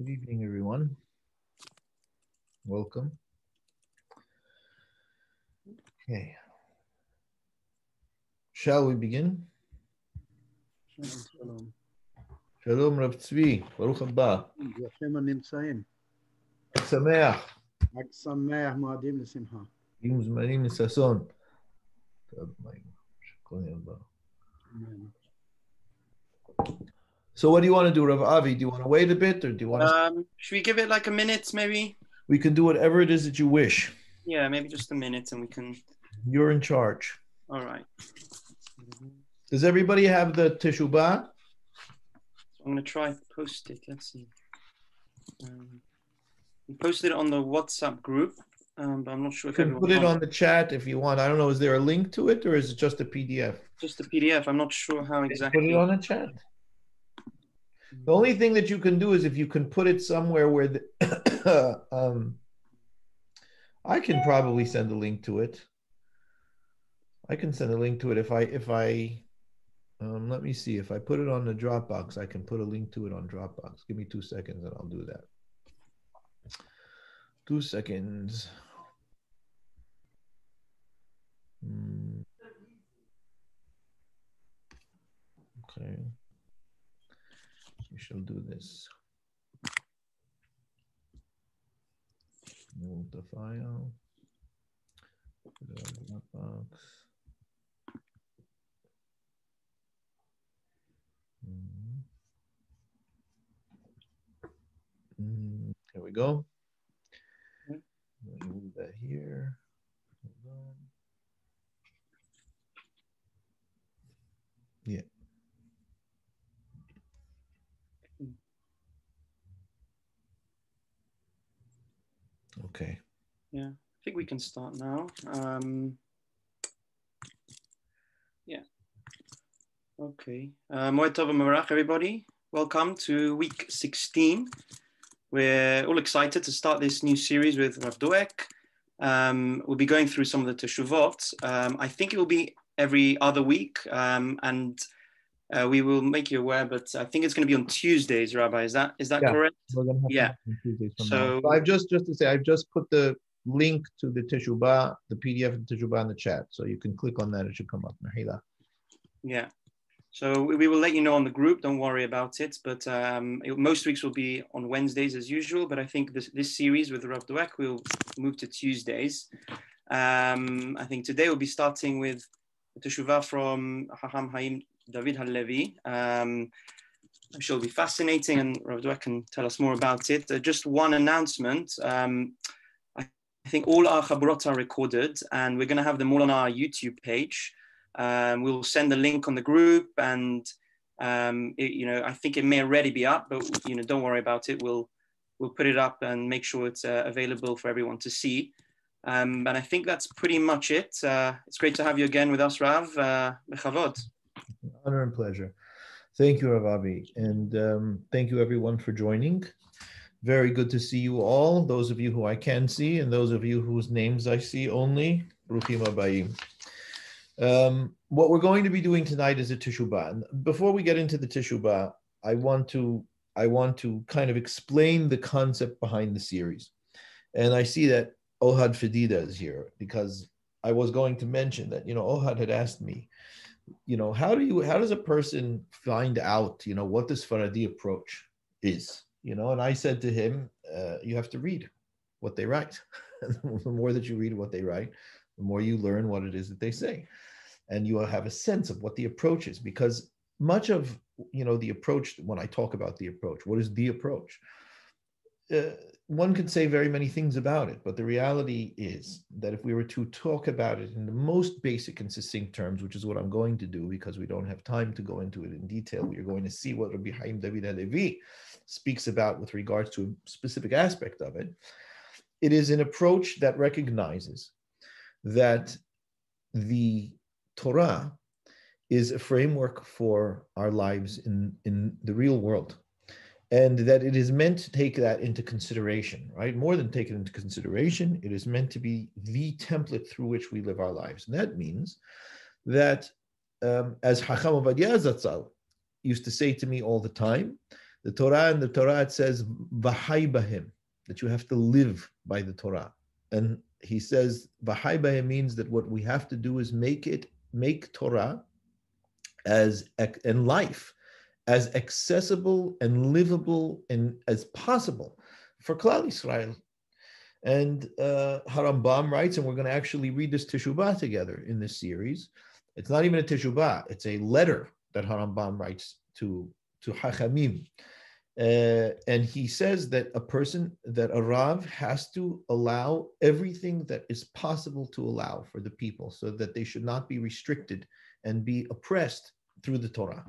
Good evening, everyone. Welcome. Okay. Shall we begin? Shalom. Shalom, Rav Tzvi. Baruch haba. B'Hashem hanimtzaim. Chag sameach. Chag sameach. Mo'adim l'simcha. Yom zmanim l'sason. So what do you want to do, Rav Avi? Do you want to wait a bit, or do you want to... should we give it like a minute, maybe? We can do whatever it is that you wish. Yeah, maybe just a minute, and we can... You're in charge. All right. Does everybody have the Teshuva? So I'm going to try to post it. Let's see. We posted it on the WhatsApp group, but I'm not sure if everyone... You can put it on the chat if you want. I don't know, is there a link to it, or is it just a PDF? Just a PDF. I'm not sure how exactly... Put it on the chat. The only thing that you can do is if you can put it somewhere where the, I can probably send a link to it. I can send a link to it if I let me see, if I put it on the Dropbox, I can put a link to it on Dropbox. Give me 2 seconds and I'll do that. 2 seconds. Okay. We shall do this. Move the file. Put it on the box. Here we go. Move that here. Yeah. Okay. Yeah, I think we can start now. Yeah. Okay. Moed Tov U'Merach, everybody. Welcome to week 16. We're all excited to start this new series with Rav Dweck. We'll be going through some of the Teshuvot. I think it will be every other week, we will make you aware, but I think it's going to be on Tuesdays, Rabbi. Is that correct? We're going to have to on Tuesdays. So I've just to say, I've just put the link to the Teshuvah, the PDF of the Teshuvah in the chat, so you can click on that. It should come up. Yeah. So we will let you know on the group. Don't worry about it. But most weeks will be on Wednesdays as usual. But I think this series with Rav Dweck will move to Tuesdays. I think today we'll be starting with the Teshuvah from Haham Haim David Halevi. I'm sure it'll be fascinating, and Rav Dweck can tell us more about it. Just one announcement. I think all our chaburot are recorded, and we're going to have them all on our YouTube page. We'll send the link on the group, and I think it may already be up, but don't worry about it. We'll put it up and make sure it's available for everyone to see. And I think that's pretty much it. It's great to have you again with us, Rav. Bechavod. Honor and pleasure. Thank you, Rav Avi, and thank you everyone for joining. Very good to see you all, those of you who I can see, and those of you whose names I see only. Bruchim habayim. What we're going to be doing tonight is a Teshuvah. And before we get into the Teshuvah, I want to kind of explain the concept behind the series. And I see that Ohad Fadida is here, because I was going to mention that Ohad had asked me, how does a person find out, what the Sfaradi approach is, and I said to him, you have to read what they write. The more that you read what they write, the more you learn what it is that they say. And you will have a sense of what the approach is, because much of, the approach, when I talk about the approach, what is the approach? One could say very many things about it, but the reality is that if we were to talk about it in the most basic and succinct terms, which is what I'm going to do because we don't have time to go into it in detail, we are going to see what Rabbi Haim David Halevi speaks about with regards to a specific aspect of it. It is an approach that recognizes that the Torah is a framework for our lives in the real world, and that it is meant to take that into consideration, right? More than take it into consideration, it is meant to be the template through which we live our lives. And that means that, as Hacham Ovadia Yosef used to say to me all the time, The Torah, and the Torah it says v'hai b'hem, that you have to live by the Torah. And he says v'hai b'hem means that what we have to do is make Torah as and life as accessible and livable and as possible for Klal Yisrael. And Harambam writes, and we're going to actually read this Teshuvah together in this series. It's not even a Teshuvah, it's a letter that Harambam writes to Hachamim. And he says that a Rav has to allow everything that is possible to allow for the people so that they should not be restricted and be oppressed through the Torah.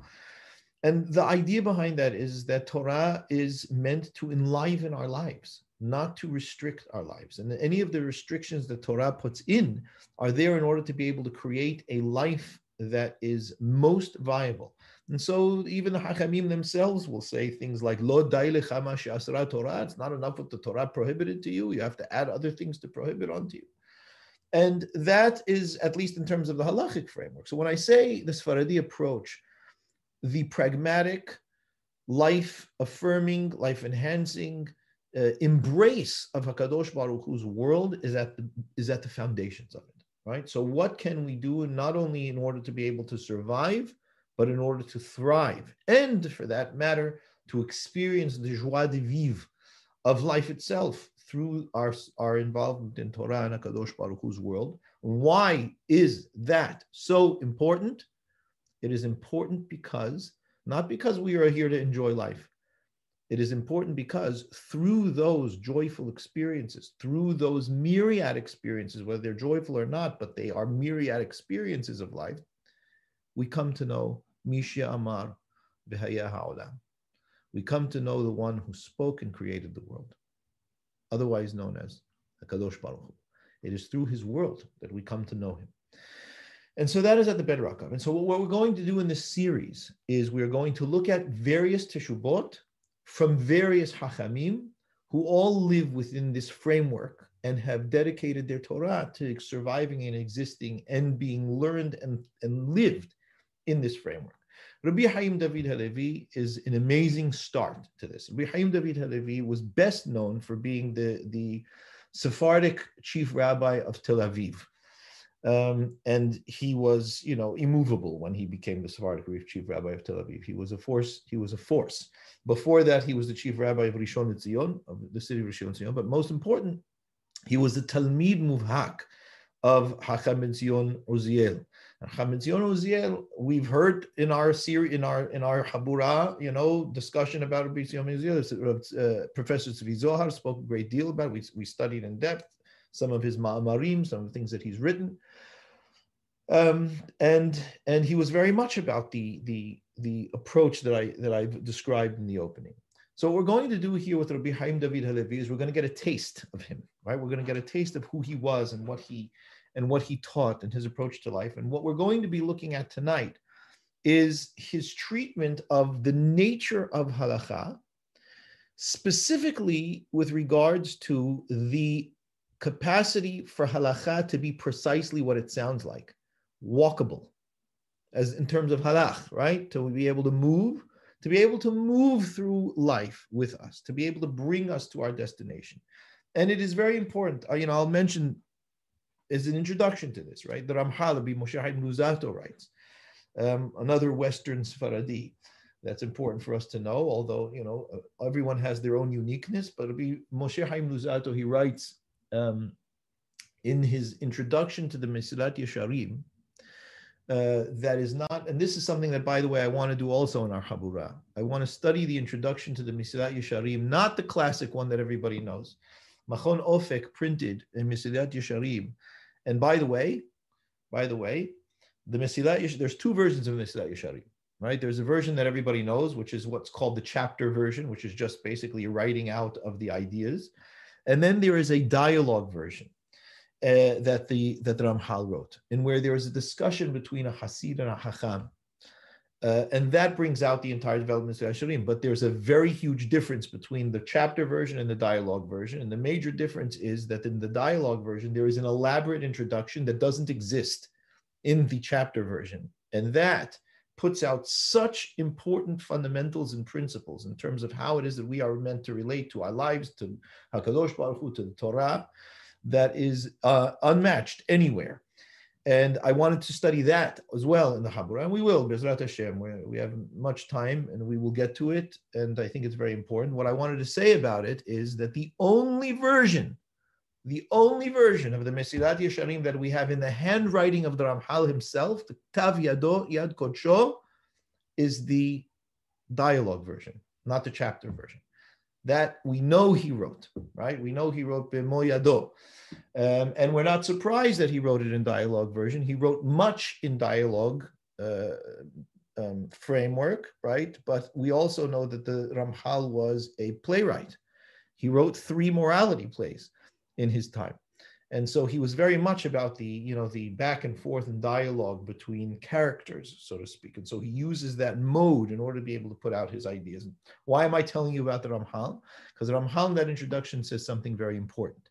And the idea behind that is that Torah is meant to enliven our lives, not to restrict our lives. And any of the restrictions that Torah puts in are there in order to be able to create a life that is most viable. And so even the Hachamim themselves will say things like, Lo dai lecha ma she'asra Torah, it's not enough what the Torah prohibited to you, you have to add other things to prohibit onto you. And that is, at least in terms of the halachic framework. So when I say the Sfaradi approach, the pragmatic, life-affirming, life-enhancing embrace of HaKadosh Baruch Hu's world is at the foundations of it, right? So what can we do, not only in order to be able to survive, but in order to thrive, and for that matter, to experience the joie de vivre of life itself through our involvement in Torah and HaKadosh Baruch Hu's world. Why is that so important? It is important because, not because we are here to enjoy life. It is important because through those joyful experiences, through those myriad experiences, whether they're joyful or not, but they are myriad experiences of life, we come to know Mishya Amar V'haya HaOlam. We come to know the one who spoke and created the world, otherwise known as HaKadosh Baruch Hu. It is through his world that we come to know him. And so that is at the bedrock of. And so what we're going to do in this series is we're going to look at various teshubot from various hachamim who all live within this framework and have dedicated their Torah to surviving and existing and being learned and lived in this framework. Rabbi Haim David Halevi is an amazing start to this. Rabbi Haim David Halevi was best known for being the Sephardic chief rabbi of Tel Aviv. And he was, immovable when he became the Sephardic chief rabbi of Tel Aviv. He was a force. Before that, he was the chief rabbi of Rishon LeZion, of the city of Rishon LeZion. But most important, he was the Talmid Muvhak of Hacham Zion Uziel. And Hacham Zion Uziel, we've heard in our series, in our Habura, discussion about Rabbi Zion Uziel. Professor Tzvi Zohar spoke a great deal about it. We studied in depth some of his ma'amarim, some of the things that he's written, and he was very much about the approach that I've described in the opening. So what we're going to do here with Rabbi Haim David Halevi is we're going to get a taste of him, right? We're going to get a taste of who he was and what he taught and his approach to life. And what we're going to be looking at tonight is his treatment of the nature of halakha, specifically with regards to the capacity for halakha to be precisely what it sounds like, walkable, as in terms of halakh, right? To be able to move, through life with us, to be able to bring us to our destination. And it is very important, I'll mention as an introduction to this, right? The Ramchal, Rabbi Moshe Haim Luzato writes, another Western Sephardi. That's important for us to know, although, everyone has their own uniqueness, but Rabbi Moshe Haim Luzato, he writes, in his introduction to the Mesilat Yesharim, that is not, and this is something that, by the way, I want to do also in our Habura. I want to study the introduction to the Mesilat Yesharim, not the classic one that everybody knows. Machon Ofek printed in Mesilat Yesharim. And by the way, the Mesilat Yesharim, there's two versions of Mesilat Yesharim, right? There's a version that everybody knows, which is what's called the chapter version, which is just basically writing out of the ideas. And then there is a dialogue version that the Ramchal wrote, in where there is a discussion between a Hasid and a Hacham. And that brings out the entire development of Yesharim. But there's a very huge difference between the chapter version and the dialogue version. And the major difference is that in the dialogue version, there is an elaborate introduction that doesn't exist in the chapter version. And that puts out such important fundamentals and principles in terms of how it is that we are meant to relate to our lives, to HaKadosh Baruch Hu, to the Torah, that is unmatched anywhere. And I wanted to study that as well in the Habura, and we will, Bezrat Hashem. We have much time and we will get to it, and I think it's very important. What I wanted to say about it is that the only version of the Mesilat Yesharim that we have in the handwriting of the Ramchal himself, the Tav Yado, Yad Kodsho, is the dialogue version, not the chapter version. That we know he wrote, right? We know he wrote B'mo Yado. And we're not surprised that he wrote it in dialogue version. He wrote much in dialogue framework, right? But we also know that the Ramchal was a playwright. He wrote 3 morality plays in his time. And so he was very much about the, you know, the back and forth and dialogue between characters, so to speak. And so he uses that mode in order to be able to put out his ideas. Why am I telling you about the Ramchal? Because the Ramchal in that introduction says something very important.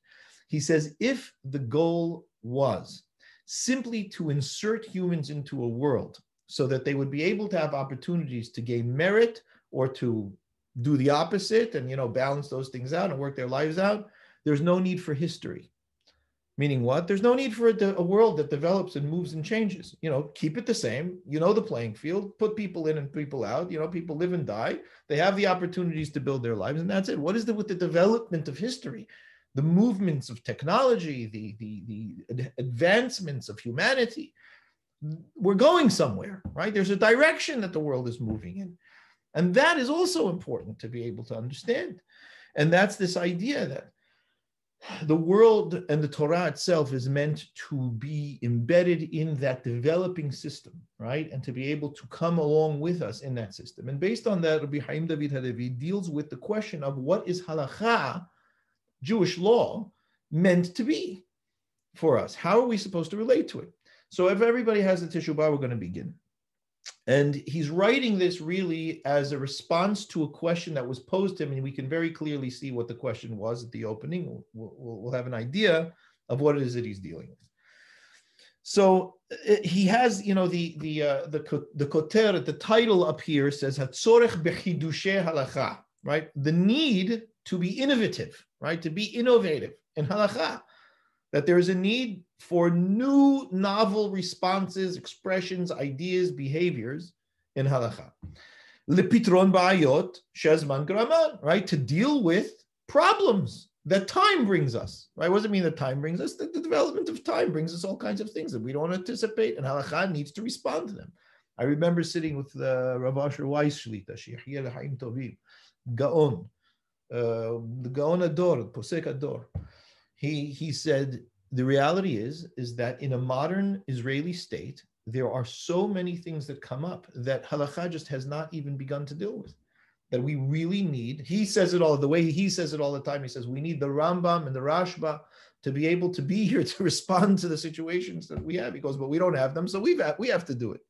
He says, if the goal was simply to insert humans into a world so that they would be able to have opportunities to gain merit or to do the opposite and, you know, balance those things out and work their lives out, there's no need for history. Meaning what? There's no need for a world that develops and moves and changes. You know, keep it the same. You know the playing field. Put people in and people out. You know, people live and die. They have the opportunities to build their lives, and that's it. What is it with the development of history, the movements of technology, the advancements of humanity? We're going somewhere, right? There's a direction that the world is moving in, and that is also important to be able to understand. And that's this idea that the world and the Torah itself is meant to be embedded in that developing system, right? And to be able to come along with us in that system. And based on that, Rabbi Haim David Halevi deals with the question of what is halakha, Jewish law, meant to be for us? How are we supposed to relate to it? So if everybody has the tissue bar, we're going to begin. And he's writing this really as a response to a question that was posed to him, and we can very clearly see what the question was at the opening. We'll have an idea of what it is that he's dealing with. So he has, you know, the koter, the title up here says Hatzorech bechidushe halakha, right? The need to be innovative, right? To be innovative in halakha. That there is a need for new, novel responses, expressions, ideas, behaviors in halakha. Lepitron ba'ayot shezman graman, right? To deal with problems that time brings us, right? What does it mean that time brings us? The development of time brings us all kinds of things that we don't anticipate, and halakha needs to respond to them. I remember sitting with Rav Asher Weiss Shlita, Sheyachia L'Chaim Tovim, Gaon, the Gaon Ador, Posek Ador. He said, the reality is that in a modern Israeli state, there are so many things that come up that halakha just has not even begun to deal with, that we really need. He says it all, the way he says it all the time. He says, we need the Rambam and the Rashba to be able to be here to respond to the situations that we have. He goes, but we don't have them, so we have to do it.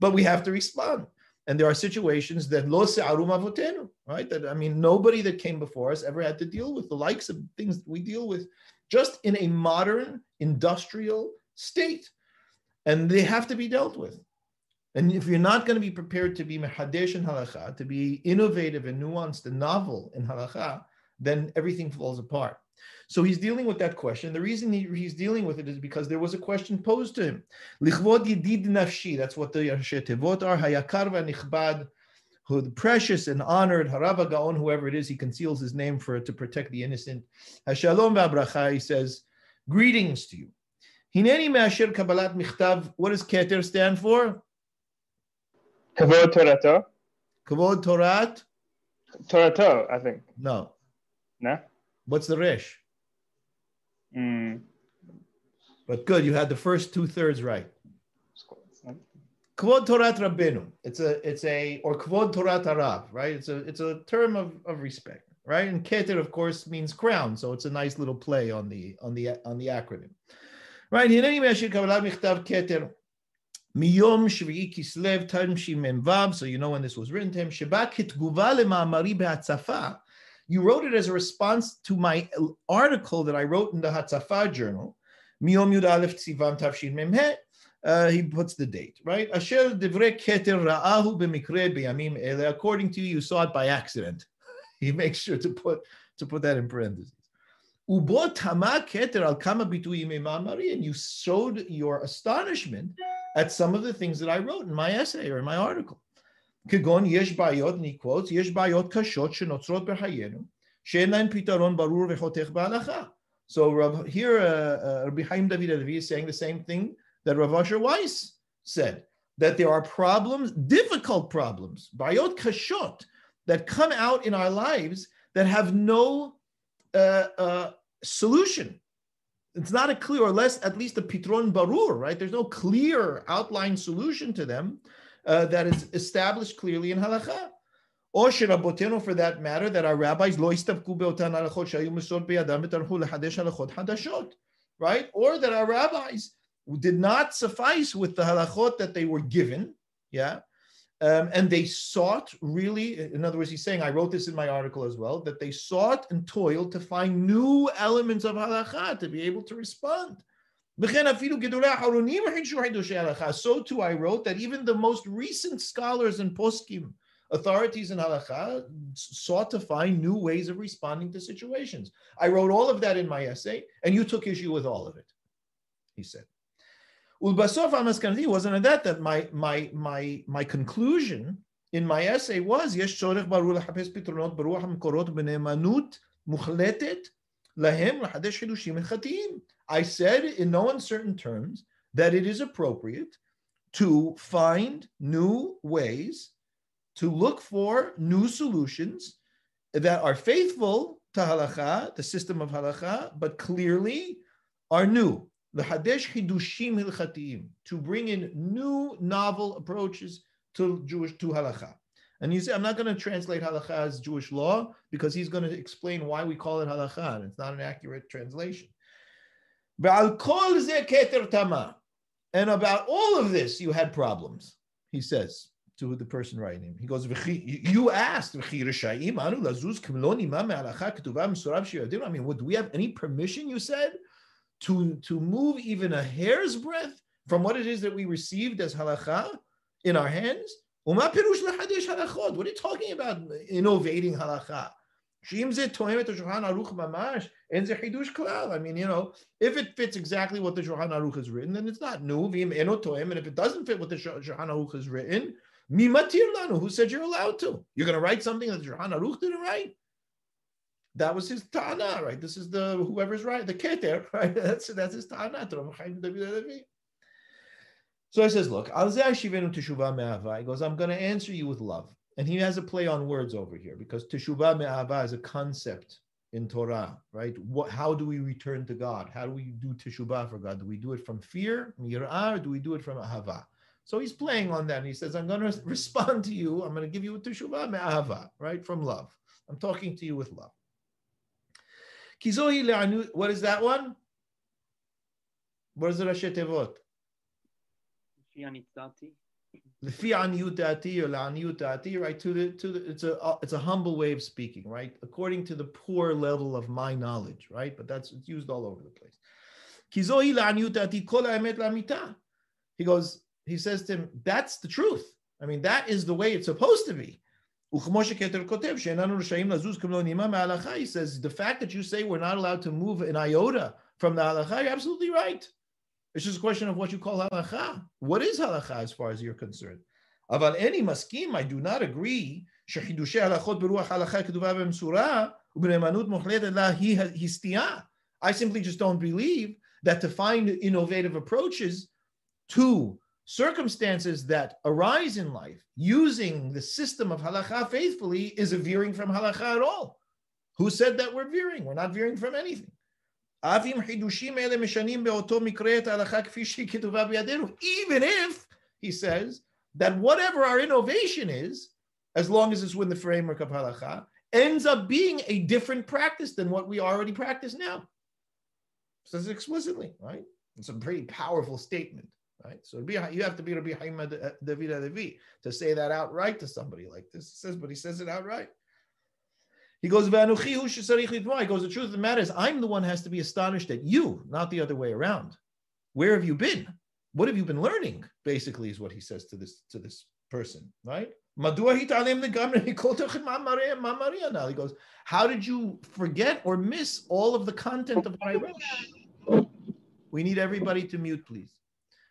But we have to respond. And there are situations that lo se'arum avotenu, right? That, I mean, nobody that came before us ever had to deal with the likes of things that we deal with just in a modern industrial state. And they have to be dealt with. And if you're not going to be prepared to be mehadesh in halakha, to be innovative and nuanced and novel in halakha, then everything falls apart. So he's dealing with that question. The reason he's dealing with it is because there was a question posed to him. Lichvod yedid nafshi, that's what the Rashi Tevot are, hayakar v'nichbad, who the precious and honored, Harava Gaon, whoever it is, he conceals his name for it to protect the innocent. Hashalom v'abracha, he says, greetings to you. Hineni me'asher kabbalat michtav, what does Keter stand for? Kavod Torato. Kavod Torat? Torato, I think. No. No? What's the resh? But good, you had the first 2/3 right. Kvod Torat Rabbeinu. Or Kvod Torat Harav, right? It's a term of respect, right? And Keter, of course, means crown, so it's a nice little play on the acronym, right? So you know when this was written to him. Sheba kitguva lema'amari be'atzafa. You wrote it as a response to my article that I wrote in the Hatzafa journal, Miyom Yud Aleph Tzivam Tavshin Memhet, he puts the date, right? Asher divrei keter ra'ahu b'mikre b'yamim ele. According to you, you saw it by accident. He makes sure to put that in parentheses. Ubo tama keter al kama bituyim imamari, and you showed your astonishment at some of the things that I wrote in my essay or in my article. Kegon yesh bayot, and he quotes yesh bayot kashot shenotzrot b'hayenu she'en lahem pitaron barur v'chotech b'halacha. So here, Rabbi Haim David Halevi is saying the same thing that Rav Asher Weiss said, that there are problems, difficult problems, bayot kashot, that come out in our lives that have no solution. It's not a clear, or less, at least a pitron barur, right? There's no clear outline solution to them that is established clearly in halakha. Or shiraboteno, for that matter, that our rabbis lo istavku beotan halachot shayu mesod beyadam v'tarhu lechadesh halachot hadashot, right? Or that our rabbis did not suffice with the halachot that they were given, yeah? And they sought really, in other words, he's saying, I wrote this in my article as well, that they sought and toiled to find new elements of halakha to be able to respond. So too I wrote that even the most recent scholars and poskim, authorities in halakha, sought to find new ways of responding to situations. I wrote all of that in my essay, and you took issue with all of it, he said. Ulbasof Amaskanati wasn't at that my conclusion in my essay was yesh tzorech baru lehapes pitronot baruach hamkorot b'neemanut muchletet lahem lahadesh chidushim hilchatiyim. I said in no uncertain terms that it is appropriate to find new ways, to look for new solutions that are faithful to halakha, the system of halakha, but clearly are new. L'hadesh chidushim hilchatiyim, to bring in new, novel approaches to Jewish, to halakha. And you say, I'm not going to translate halakha as Jewish law, because he's going to explain why we call it halakha, and it's not an accurate translation. Ba'al kol ze keter tama, and about all of this, you had problems, he says to the person writing him. He goes, you asked, I mean, do we have any permission, you said, to move even a hair's breadth from what it is that we received as halakha in our hands? What are you talking about innovating halakha? I mean, you know, if it fits exactly what the Shulchan Aruch has written, then it's not new. And if it doesn't fit what the Shulchan Aruch has written, who said you're allowed to? You're going to write something that the Shulchan Aruch didn't write? That was his ta'ana, right? This is the whoever's right, the keter, right? That's his ta'ana to Rav Chaim David Halevi. So he says, look, al zeh ashivenu teshuvah me'ahava. He goes, I'm going to answer you with love. And he has a play on words over here, because teshuvah me'ahava is a concept in Torah, right? How do we return to God? How do we do teshuvah for God? Do we do it from fear, mir'ah, or do we do it from ahava? So he's playing on that, and he says, I'm going to respond to you. I'm going to give you a teshuvah me'ahava, right? From love. I'm talking to you with love. What is that one? What is the Rashi Tevot? Right, it's a humble way of speaking, right? According to the poor level of my knowledge, right? But it's used all over the place. He says to him, that's the truth. I mean, that is the way it's supposed to be. He says, the fact that you say we're not allowed to move an iota from the halakha, you're absolutely right. It's just a question of what you call halakha. What is halakha as far as you're concerned? Aval eni maskim, I do not agree. I simply just don't believe that to find innovative approaches to circumstances that arise in life using the system of halakha faithfully is a veering from halakha at all. Who said that we're veering? We're not veering from anything. Even if, he says, that whatever our innovation is, as long as it's within the framework of halakha, ends up being a different practice than what we already practice now. It says explicitly, right? It's a pretty powerful statement. Right, so you have to be Rabbi Haim David Halevi to say that outright to somebody like this. But he says it outright. He goes, the truth of the matter is, I'm the one who has to be astonished at you, not the other way around. Where have you been? What have you been learning? Basically, is what he says to this person, right? He goes, how did you forget or miss all of the content of what I wrote? We need everybody to mute, please.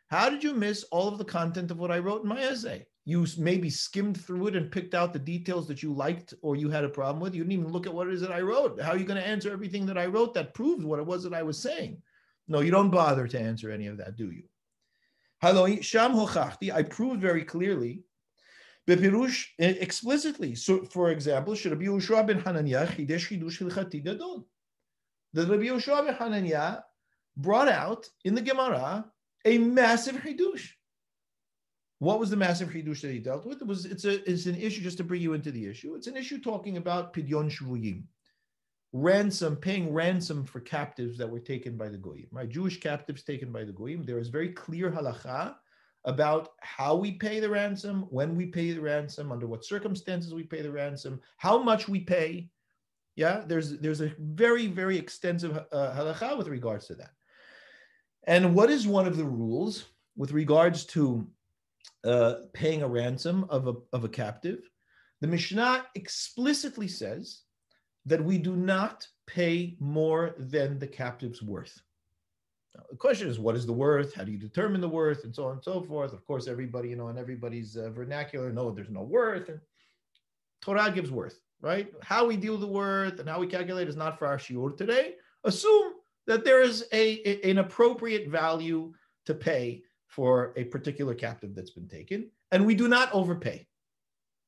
How did you miss all of the content of what I wrote in my essay? You maybe skimmed through it and picked out the details that you liked or you had a problem with. You didn't even look at what it is that I wrote. How are you going to answer everything that I wrote that proves what it was that I was saying? No, you don't bother to answer any of that, do you? I proved very clearly, explicitly. So, for example, Rabbi Yehoshua ben Hananiah chidesh chidush hilchati gadol. The Rabbi Yehoshua ben Hananiah brought out in the Gemara a massive chidush. What was the massive chidush that he dealt with? It was it's an issue. Just to bring you into the issue, it's an issue talking about pidyon shvuyim, paying ransom for captives that were taken by the goyim, right? Jewish captives taken by the goyim. There is very clear halacha about how we pay the ransom, when we pay the ransom, under what circumstances we pay the ransom, how much we pay. Yeah, there's a very, very extensive halacha with regards to that. And what is one of the rules with regards to paying a ransom of a captive? The Mishnah explicitly says that we do not pay more than the captive's worth. Now, the question is, what is the worth? How do you determine the worth? And so on and so forth. Of course, everybody, in everybody's vernacular, no, there's no worth. And Torah gives worth, right? How we deal the worth and how we calculate is not for our shiur today. Assume that there is an appropriate value to pay for a particular captive that's been taken. And we do not overpay.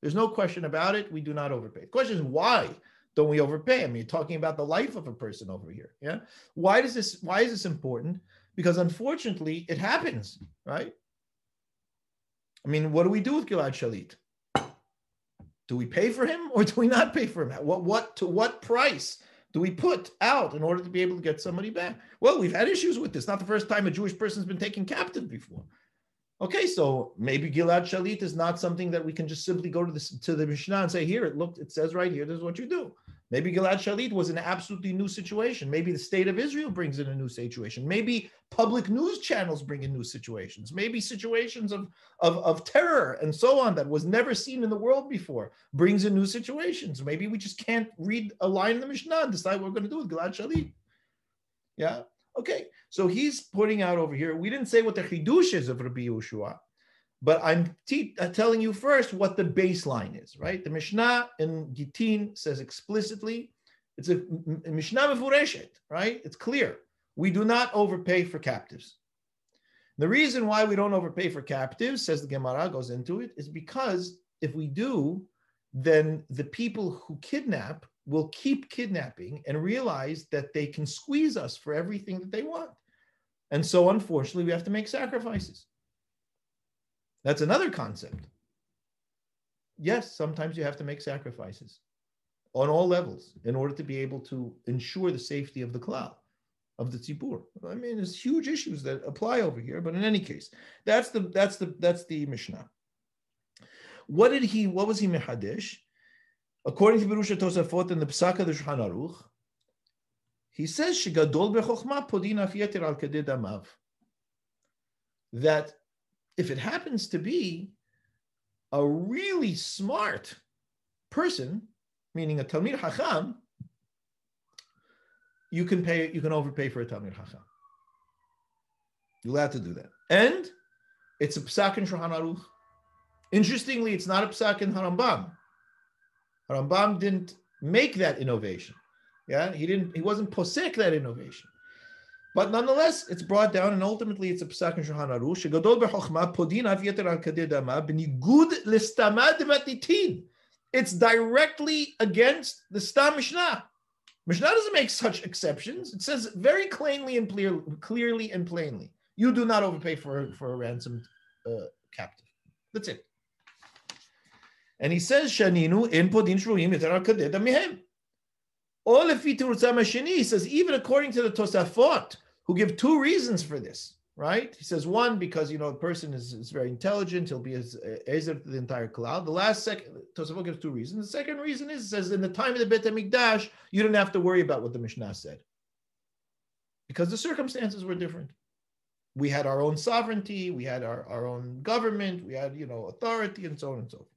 There's no question about it. We do not overpay. The question is, why don't we overpay? I mean, you're talking about the life of a person over here. Yeah. Why is this important? Because unfortunately it happens, right? I mean, what do we do with Gilad Shalit? Do we pay for him or do we not pay for him? To what price do we put out in order to be able to get somebody back? Well, we've had issues with this. Not the first time a Jewish person's been taken captive before. Okay, so maybe Gilad Shalit is not something that we can just simply go to the Mishnah and say, here, it says right here, this is what you do. Maybe Gilad Shalit was an absolutely new situation. Maybe the state of Israel brings in a new situation. Maybe public news channels bring in new situations. Maybe situations of terror and so on that was never seen in the world before brings in new situations. Maybe we just can't read a line in the Mishnah and decide what we're going to do with Gilad Shalit. Yeah. Okay, so he's putting out over here, we didn't say what the chidush is of Rabbi Yehoshua, but I'm telling you first what the baseline is, right? The Mishnah in Gittin says explicitly, it's a Mishnah mefureshet, right? It's clear. We do not overpay for captives. The reason why we don't overpay for captives, says the Gemara, goes into it, is because if we do, then the people who kidnap will keep kidnapping and realize that they can squeeze us for everything that they want. And so unfortunately, we have to make sacrifices. That's another concept. Yes, sometimes you have to make sacrifices on all levels in order to be able to ensure the safety of the klal, of the tzibur. I mean, there's huge issues that apply over here, but in any case, that's the Mishnah. What was he mehadesh? According to Berusha Tosafot and the Pesach of the Shulchan Aruch, he says shegadol bechokma podin af yeter al kedei damav. That if it happens to be a really smart person, meaning a Talmid Chacham, you can overpay for a Talmid Chacham. You're allowed to do that, and it's a Pesach in Shulchan Aruch. Interestingly, it's not a Pesach in Harambam. Rambam didn't make that innovation. Yeah, he wasn't posek that innovation. But nonetheless, it's brought down and ultimately it's a Pesach in Shulchan Aruch, shegadol b'chokhma podin af yeter al kadei dama b'nigud l'stamad v'atitin. It's directly against the Stam Mishnah. Mishnah doesn't make such exceptions. It says very plainly and clearly and plainly, you do not overpay for a ransomed captive. That's it. And he says, "Shaninu in podin shvuyim yetera kadeh damihem." All lefi tirutza masheni. He says, even according to the Tosafot, who give two reasons for this, right? He says, one, because the person is very intelligent; he'll be as ezer to the entire cloud. The last second, Tosafot gives two reasons. The second reason is, it says, in the time of the Beit Hamikdash, you didn't have to worry about what the Mishnah said because the circumstances were different. we had our own sovereignty, we had our own government, we had, authority, and so on and so forth.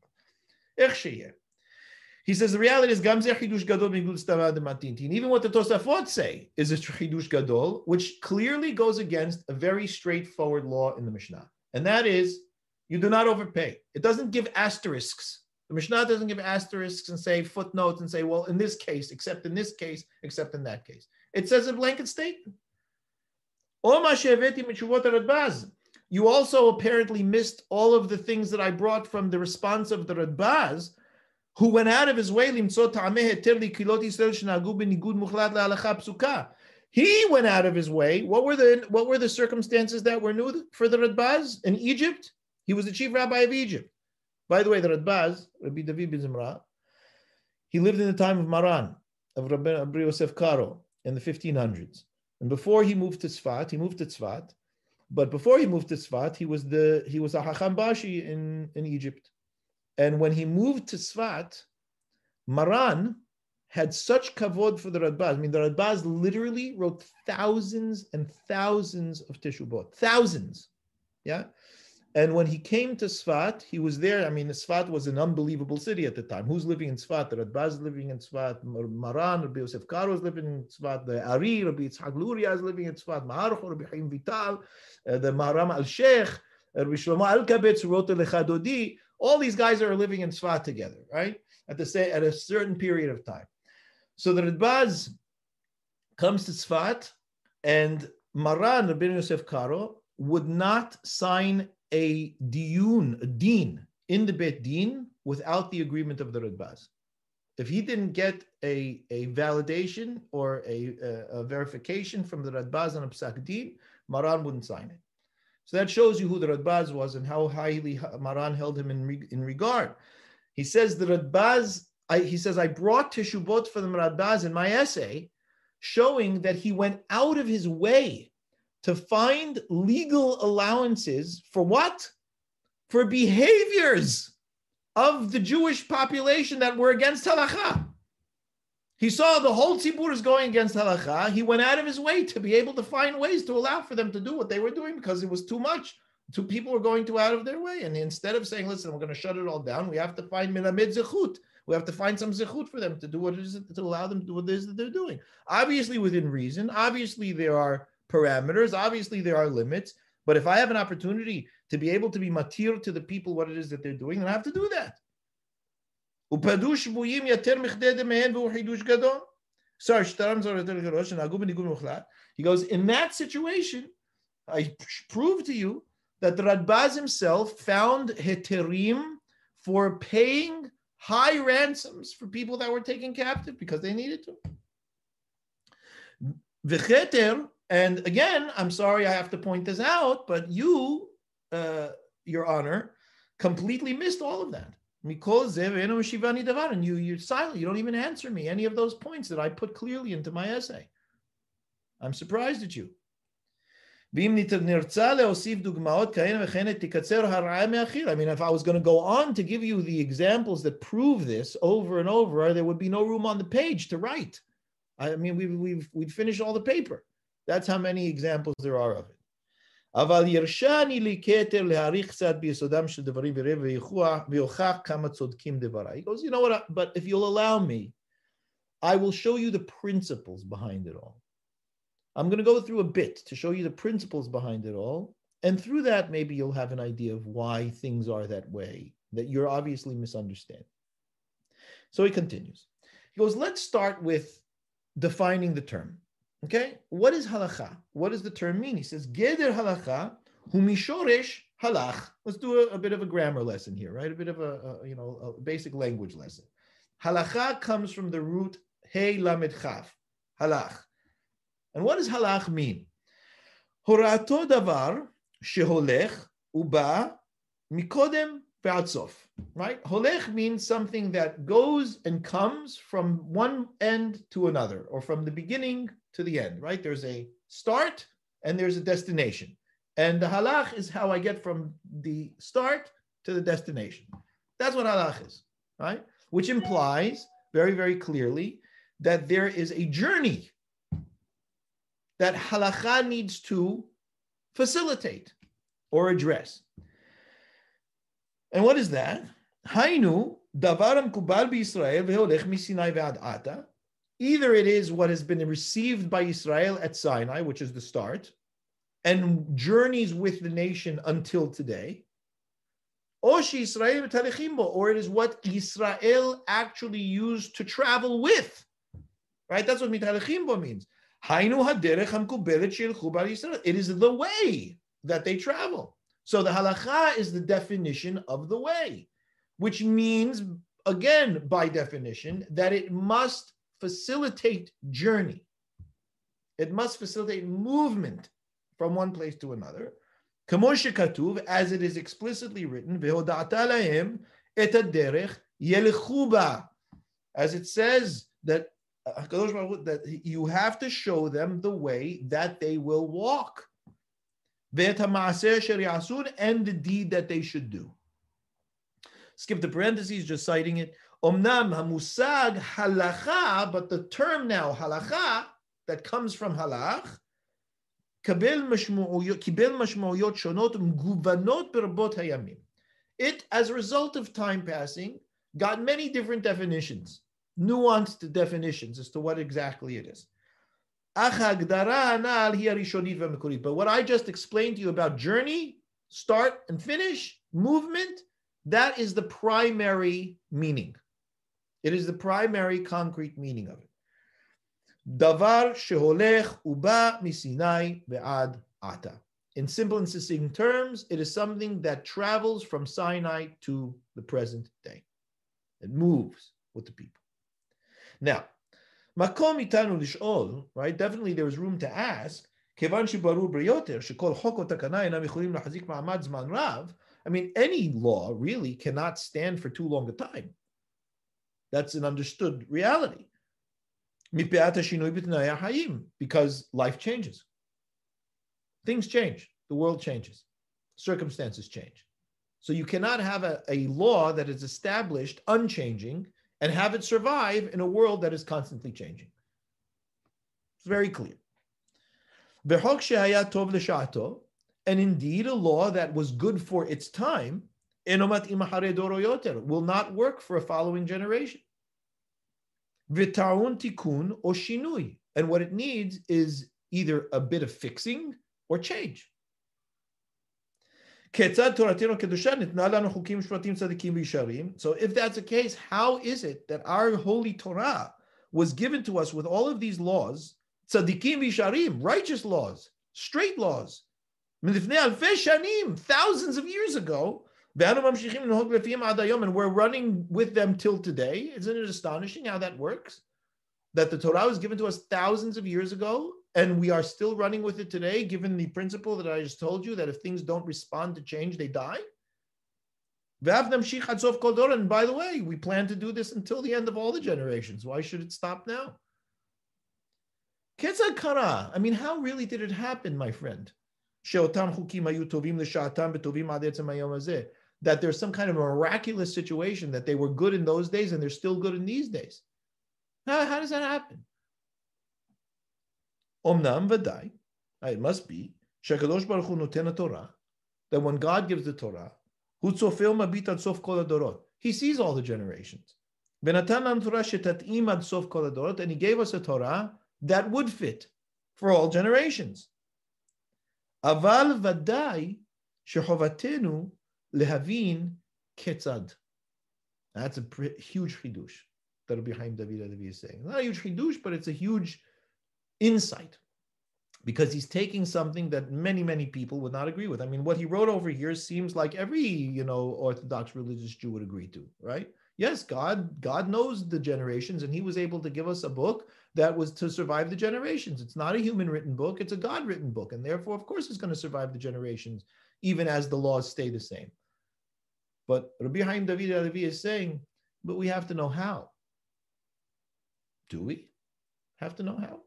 He says the reality is Gam ze chidush gadol miglut stama d'matintin. Even what the Tosafot say is a chidush gadol, which clearly goes against a very straightforward law in the Mishnah, and that is you do not overpay. It doesn't give asterisks. The Mishnah doesn't give asterisks and say footnotes and say, well, in this case, except in this case, except in that case. It says a blanket statement. You also apparently missed all of the things that I brought from the response of the Radbaz, who went out of his way. He went out of his way. What were the circumstances that were new for the Radbaz in Egypt? He was the chief rabbi of Egypt. By the way, the Radbaz, Rabbi David bin Zimra, he lived in the time of Maran, of Rabbi Yosef Karo, in the 1500s. And before he moved to Tzfat, but before he moved to Tzfat, he was a Hacham Bashi in Egypt. And when he moved to Tzfat, Maran had such kavod for the Radbaz. I mean, the Radbaz literally wrote thousands and thousands of teshubot. Thousands. Yeah? And when he came to Tzfat, he was there. I mean, Tzfat was an unbelievable city at the time. Who's living in Tzfat? The Radbaz is living in Tzfat. Maran, Rabbi Yosef Karo is living in Tzfat. The Ari, Rabbi Yitzhak Luria is living in Tzfat. Rabbi Chaim Vital, the Maram al-Sheikh, Rabbi Shlomo al-Kabetz, who wrote the Lechadodi. All these guys are living in Tzfat together, right? At a certain period of time. So the Radbaz comes to Tzfat, and Maran, Rabbi Yosef Karo, would not sign a diyun, a deen, in the bet deen without the agreement of the Radbaz. If he didn't get a validation or a verification from the Radbaz on a psak deen, Maran wouldn't sign it. So that shows you who the Radbaz was and how highly Maran held him in regard. He says the Radbaz, I brought teshubot for the Radbaz in my essay, showing that he went out of his way to find legal allowances for what? For behaviors of the Jewish population that were against halakha. He saw the whole tzibur is going against halakha. He went out of his way to be able to find ways to allow for them to do what they were doing because it was too much. Two people were going too out of their way. And instead of saying, listen, we're going to shut it all down, we have to find minamid zechut. We have to find some zechut for them to do what it is, to allow them to do what it is that they're doing. Obviously within reason. Obviously there are parameters. Obviously, there are limits. But if I have an opportunity to be able to be matir to the people what it is that they're doing, then I have to do that. He goes, in that situation, I prove to you that the Radbaz himself found heterim for paying high ransoms for people that were taken captive because they needed to. V'cheter. And again, I'm sorry I have to point this out, but you, Your Honor, completely missed all of that. And you're silent. You don't even answer me any of those points that I put clearly into my essay. I'm surprised at you. I mean, if I was going to go on to give you the examples that prove this over and over, there would be no room on the page to write. I mean, we'd finish all the paper. That's how many examples there are of it. He goes, you know what, but if you'll allow me, I will show you the principles behind it all. I'm going to go through a bit to show you the principles behind it all. And through that, maybe you'll have an idea of why things are that way, that you're obviously misunderstanding. So he continues. He goes, let's start with defining the term. Okay, what is halakha? What does the term mean? He says, Geder halakha, hu mishoresh halach. Let's do a bit of a grammar lesson here, right? A bit of a basic language lesson. Halakha comes from the root hey lamed chaf, halach. And what does halach mean? Horato davar sheholech uba mikodem ve'atzof. Right? Holech means something that goes and comes from one end to another, or from the beginning to the end, right? There's a start and there's a destination. And the halach is how I get from the start to the destination. That's what halach is, right? Which implies very, very clearly that there is a journey that halakha needs to facilitate or address. And what is that? Hainu davar hamkubal b'Yisrael v'holech miSinai ve'ad Ata. Either it is what has been received by Israel at Sinai, which is the start, and journeys with the nation until today, or it is what Yisrael actually used to travel with, right? That's what mitalechimbo means. It is the way that they travel. So the halakha is the definition of the way, which means, again, by definition, that it must facilitate journey. It must facilitate movement from one place to another. As it is explicitly written, as it says that you have to show them the way that they will walk, and the deed that they should do. Skip the parentheses, just citing it. Omnam hamusag halacha, but the term now halacha that comes from halach, it, as a result of time passing, got many different definitions, nuanced definitions as to what exactly it is. But what I just explained to you about journey, start and finish, movement, that is the primary meaning. It is the primary concrete meaning of it. Davar sheholech uba misinai ve'ad ata. In simple and succinct terms, it is something that travels from Sinai to the present day. It moves with the people. Now, makom itanu lishol, right? Definitely there is room to ask. Kevan shebaru briyoter shekol hoko takana einam yicholim lachazik ma'amad zman rav. I mean, any law really cannot stand for too long a time. That's an understood reality. Because life changes. Things change. The world changes. Circumstances change. So you cannot have a law that is established unchanging and have it survive in a world that is constantly changing. It's very clear. And indeed, a law that was good for its time will not work for a following generation. V'taron tikun or shinui, and what it needs is either a bit of fixing or change. So if that's the case, how is it that our holy Torah was given to us with all of these laws, tzadikim v'yisharim, righteous laws, straight laws, thousands of years ago, and we're running with them till today? Isn't it astonishing how that works? That the Torah was given to us thousands of years ago, and we are still running with it today, given the principle that I just told you, that if things don't respond to change, they die. And by the way, we plan to do this until the end of all the generations. Why should it stop now? I mean, how really did it happen, my friend? That there's some kind of miraculous situation that they were good in those days and they're still good in these days. How does that happen? Omnam v'dai, it must be, shekadosh baruch hu noten Torah, that when God gives the Torah, hu tzofeh mabit ad sof kol hadorot, He sees all the generations. V'natan lanu Torah shetat'im ad sof kol hadorot, and He gave us a Torah that would fit for all generations. Aval v'dai shechovatenu lehavin ketzad. That's a huge chidush that Rabbi Haim David Halevi is saying. Not a huge chidush, but it's a huge insight, because he's taking something that many, many people would not agree with. I mean, what he wrote over here seems like every, Orthodox religious Jew would agree to, right? Yes, God knows the generations, and He was able to give us a book that was to survive the generations. It's not a human-written book, it's a God-written book, and therefore, of course, it's going to survive the generations, even as the laws stay the same. But Rabbi Haim David Halevi is saying, but we have to know how. Do we have to know how?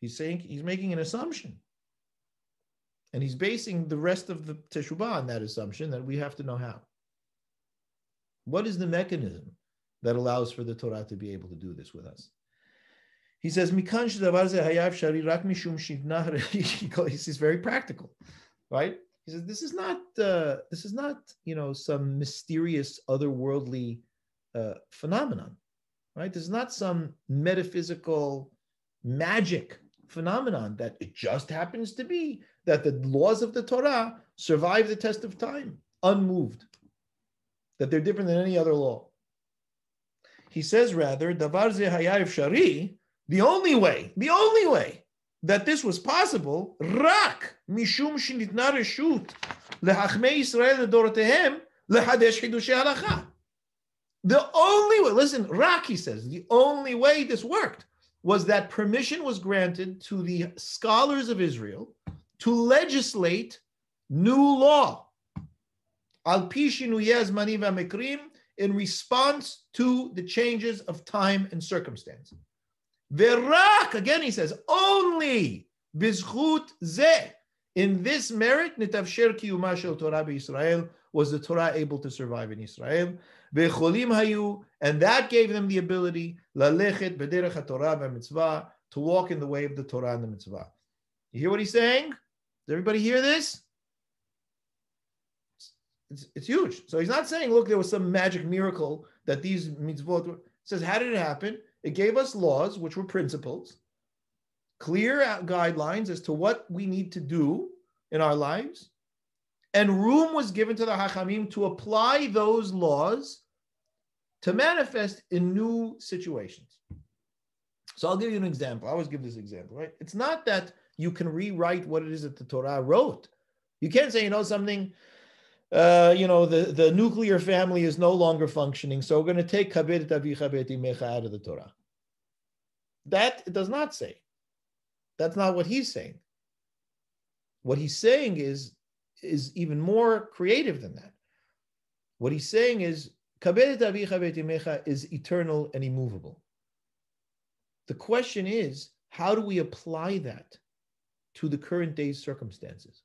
He's saying, he's making an assumption. And he's basing the rest of the Teshuvah on that assumption that we have to know how. What is the mechanism that allows for the Torah to be able to do this with us? He says, this is very practical, right? He says, this is not, you know, some mysterious otherworldly phenomenon, right? This is not some metaphysical magic phenomenon that it just happens to be that the laws of the Torah survive the test of time, unmoved, that they're different than any other law. He says rather, davar ze haya efshari, the only way that this was possible, rak mishum shenitna reshut lehachmei Yisrael ledorotehem lehadesh chidushei halacha. The only way, listen, rak, he says, the only way this worked was that permission was granted to the scholars of Israel to legislate new law, al pi shinuyei zmanim vamekrim, in response to the changes of time and circumstance. Verak, again he says, only bizchut zeh, in this merit netavsher kiyuma shel Torah b'Yisrael, was the Torah able to survive in Israel. Vecholim hayu, and that gave them the ability lalechet b'derech haTorah v'mitzvah, to walk in the way of the Torah and the mitzvah. You hear what he's saying? Does everybody hear this? It's huge. So he's not saying, look, there was some magic miracle that these mitzvot were. He says, how did it happen? It gave us laws, which were principles, clear guidelines as to what we need to do in our lives. And room was given to the Hachamim to apply those laws to manifest in new situations. So I'll give you an example. I always give this example, right? It's not that you can rewrite what it is that the Torah wrote. You can't say, you know something, the nuclear family is no longer functioning, so we're going to take Kabet Avicha Be'et Imecha out of the Torah. That it does not say. That's not what he's saying. What he's saying is even more creative than that. What he's saying is Kabet Avicha Be'et Imecha is eternal and immovable. The question is, how do we apply that to the current day's circumstances?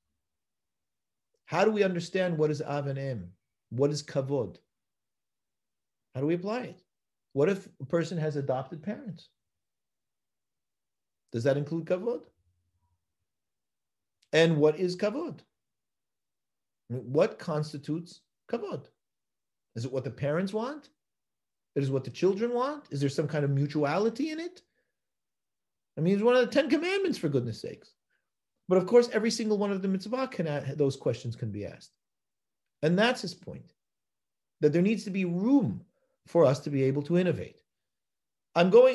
How do we understand what is Av and Em? What is Kavod? How do we apply it? What if a person has adopted parents? Does that include Kavod? And what is Kavod? What constitutes Kavod? Is it what the parents want? Is it what the children want? Is there some kind of mutuality in it? I mean, it's one of the 10 commandments, for goodness sakes. But of course, every single one of the mitzvah those questions can be asked. And that's his point, that there needs to be room for us to be able to innovate.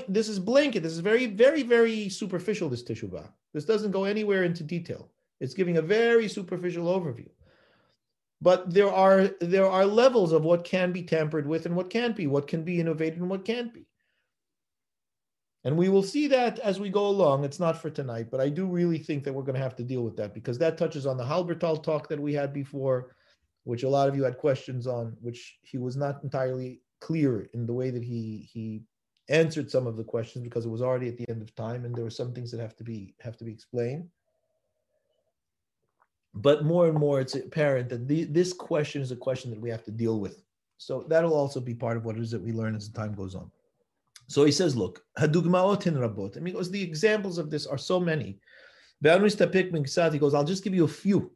This is blanket. This is very, very, very superficial, this teshuvah. This doesn't go anywhere into detail. It's giving a very superficial overview. But there are levels of what can be tampered with and what can be innovated and what can't be. And we will see that as we go along. It's not for tonight, but I do really think that we're going to have to deal with that, because that touches on the Halbertal talk that we had before, which a lot of you had questions on, which he was not entirely clear in the way that he answered some of the questions, because it was already at the end of time and there were some things that have to be explained. But more and more it's apparent that this question is a question that we have to deal with. So that'll also be part of what it is that we learn as the time goes on. So he says, look, hadugmaot in rabot. I mean, because the examples of this are so many. He goes, I'll just give you a few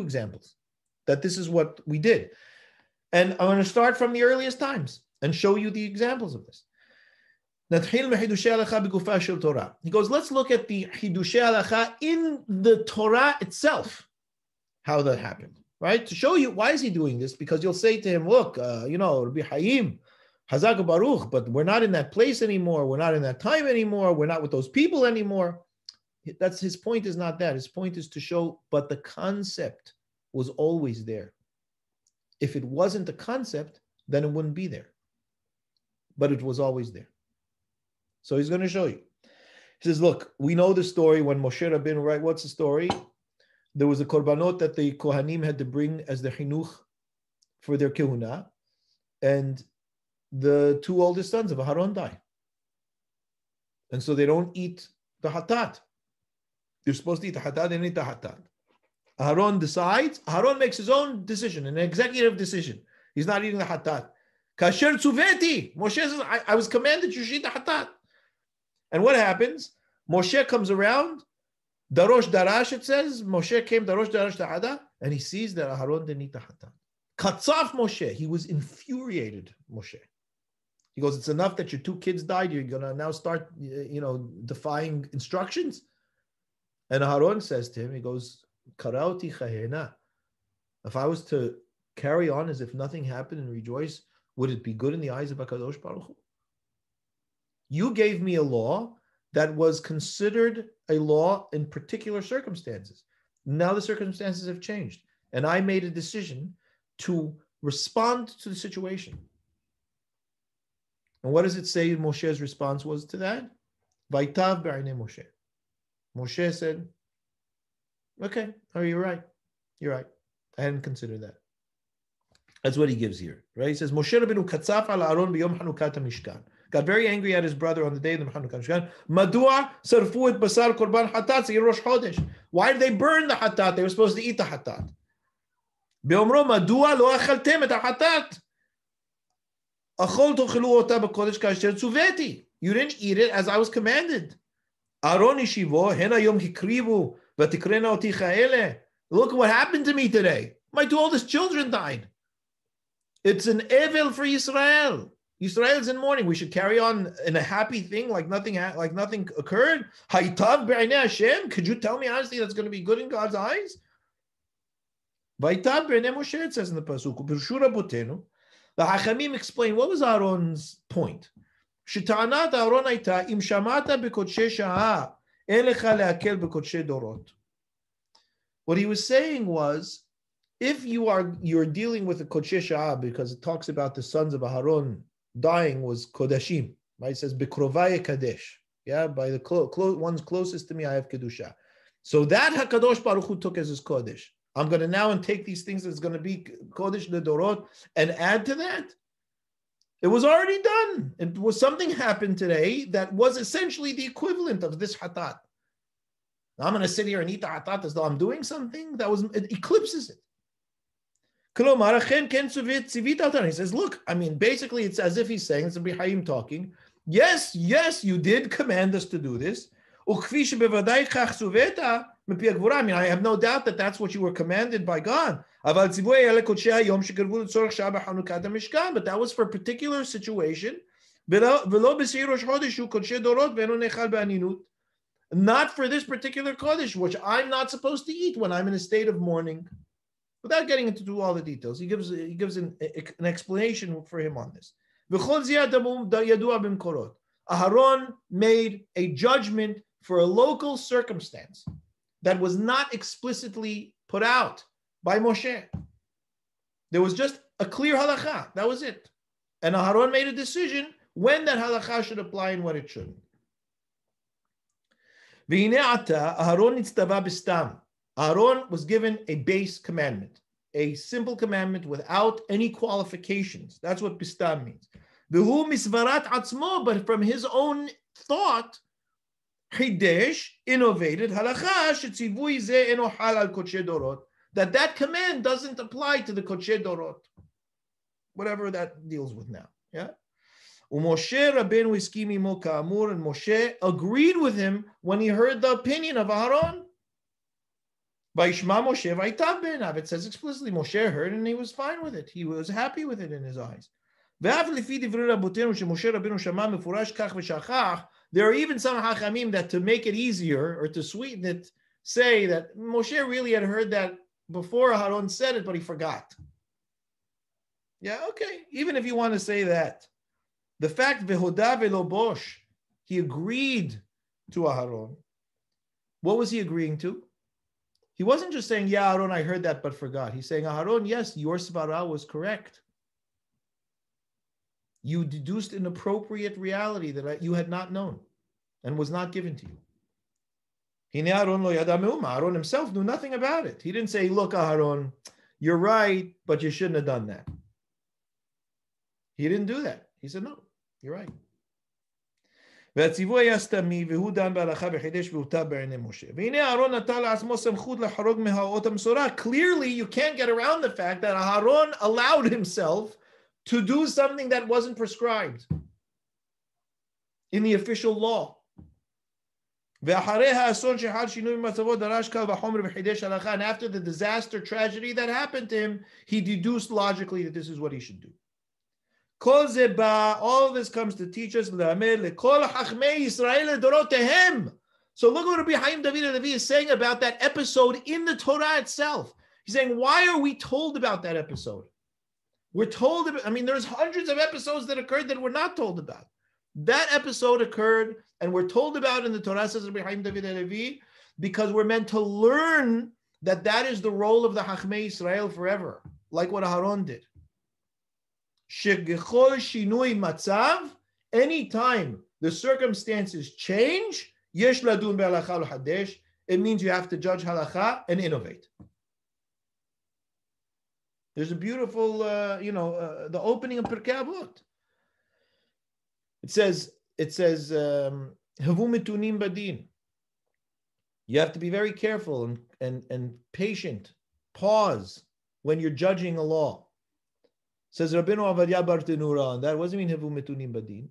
examples that this is what we did. And I'm going to start from the earliest times and show you the examples of this. He goes, let's look at the hidushei halacha in the Torah itself, how that happened, right? To show you, why is he doing this? Because you'll say to him, look, Rabbi Chaim, Hazak Baruch, but we're not in that place anymore. We're not in that time anymore. We're not with those people anymore. That's his point, is not that. His point is to show, but the concept was always there. If it wasn't a concept, then it wouldn't be there. But it was always there. So he's going to show you. He says, look, we know the story when Moshe Rabbeinu, right? What's the story? There was a korbanot that the Kohanim had to bring as the chinuch for their kehuna. And the two oldest sons of Aharon die. And so they don't eat the hatat. They're supposed to eat the hatat, they don't eat the hatat. Aharon decides, Aharon makes his own decision, an executive decision. He's not eating the hatat. Kasher tzuveti, Moshe says, I was commanded you should eat the hatat. And what happens? Moshe comes around, Darosh Darash, it says, Moshe came, Darosh Darash Ta'ada, and he sees that Aharon didn't eat the Hatan. Cuts off Moshe. He was infuriated, Moshe. He goes, it's enough that your two kids died. You're going to now start, defying instructions. And Aharon says to him, he goes, Karauti Chahena. If I was to carry on as if nothing happened and rejoice, would it be good in the eyes of HaKadosh Baruch Hu? You gave me a law that was considered a law in particular circumstances. Now the circumstances have changed. And I made a decision to respond to the situation. And what does it say Moshe's response was to that? Vaitav b'ainei Moshe. Moshe said, okay, oh, you're right. You're right. I hadn't considered that. That's what he gives here, right? He says, Moshe Rabbeinu katsaf ala Aaron b'yom Hanukat HaMishkan. Got very angry at his brother on the day of the Hanukkah Mishkan. Madua sarfu et basar korban hatat in Rosh Chodesh. Why did they burn the hatat? They were supposed to eat the hatat. Be'omro madua lo achaltem et hatat. Achol tochilu ota b'kodesh kasher tzuveti. You didn't eat it as I was commanded. Aaron yishivo hena yom hikrivu v'tikrena oti chaele. Look what happened to me today. My two oldest children died. It's an evil for Israel. Israel's in mourning. We should carry on in a happy thing, like nothing occurred. Haytav b'einei Hashem. Could you tell me honestly that's going to be good in God's eyes? Vaytav b'einei Moshe, it says in the pasuk. B'reshut Rabotenu, the Hachamim explain what was Aaron's point. Shetanat Aaron hayta im shamata b'kodshei shaha ein lecha leakel b'kodshei dorot. What he was saying was, if you're dealing with a kodshei shaha, because it talks about the sons of Aharon dying was kodashim, right? It says bikrovaya kadesh, yeah, by the one's closest to me, I have kedusha. So that Hakadosh Baruch Hu took as his kodesh. I'm going to now and take these things that's going to be kodesh ledorot and add to that. It was already done. It was something happened today that was essentially the equivalent of this hatat. Now I'm going to sit here and eat the hatat as though I'm doing something that was it eclipses it. He says, look, I mean, basically it's as if he's saying, it's Rabbi Haim talking, yes, you did command us to do this. I mean, I have no doubt that that's what you were commanded by God. But that was for a particular situation. Not for this particular Kodesh, which I'm not supposed to eat when I'm in a state of mourning. Without getting into all the details, he gives an explanation for him on this. Aharon made a judgment for a local circumstance that was not explicitly put out by Moshe. There was just a clear halakha. That was it. And Aharon made a decision when that halakha should apply and when it shouldn't. Aharon nitztava b'stam. Aaron was given a base commandment, a simple commandment without any qualifications. That's what pistam means. V'hu misvarat atzmo, but from his own thought, hidesh, innovated, halakha, shetzivui zeh eno hal al kodshei dorot, that command doesn't apply to the kodshei dorot, whatever that deals with now. Yeah. Moshe Rabbeinu iskim imo ka'amur, and Moshe agreed with him when he heard the opinion of Aaron. Vaishma Moshe vaytav be'einav. It says explicitly, Moshe heard and he was fine with it. He was happy with it in his eyes. There are even some hachamim that to make it easier or to sweeten it, say that Moshe really had heard that before Aharon said it, but he forgot. Yeah, okay. Even if you want to say that. The fact, vehoda ve'lo bosh, he agreed to Aharon. What was he agreeing to? He wasn't just saying, yeah, Aharon, I heard that, but forgot. He's saying, Aharon, yes, your svara was correct. You deduced an appropriate reality that you had not known and was not given to you. Aharon himself knew nothing about it. He didn't say, look, Aharon, you're right, but you shouldn't have done that. He didn't do that. He said, no, you're right. Clearly, you can't get around the fact that Aharon allowed himself to do something that wasn't prescribed in the official law. And after the disaster, tragedy that happened to him, he deduced logically that this is what he should do. All this comes to teach us. So look what Rabbi Haim David Halevi is saying about that episode in the Torah itself. He's saying, why are we told about that episode? We're told, I mean, there's hundreds of episodes that occurred that we're not told about. That episode occurred and we're told about in the Torah, says Rabbi Haim David Halevi, because we're meant to learn that that is the role of the Chachmei Israel forever, like what Aharon did. Shegechol shinui matzav, anytime the circumstances change, yesh ladun be'halakha l'chadesh, it means you have to judge halakha and innovate. There's a beautiful, the opening of Pirkei Avot. It says, Havu mitunim badin. You have to be very careful and patient. Pause when you're judging a law. Says Rabbeinu Ovadia bar Tenura, and that doesn't mean Havu mitunim badin.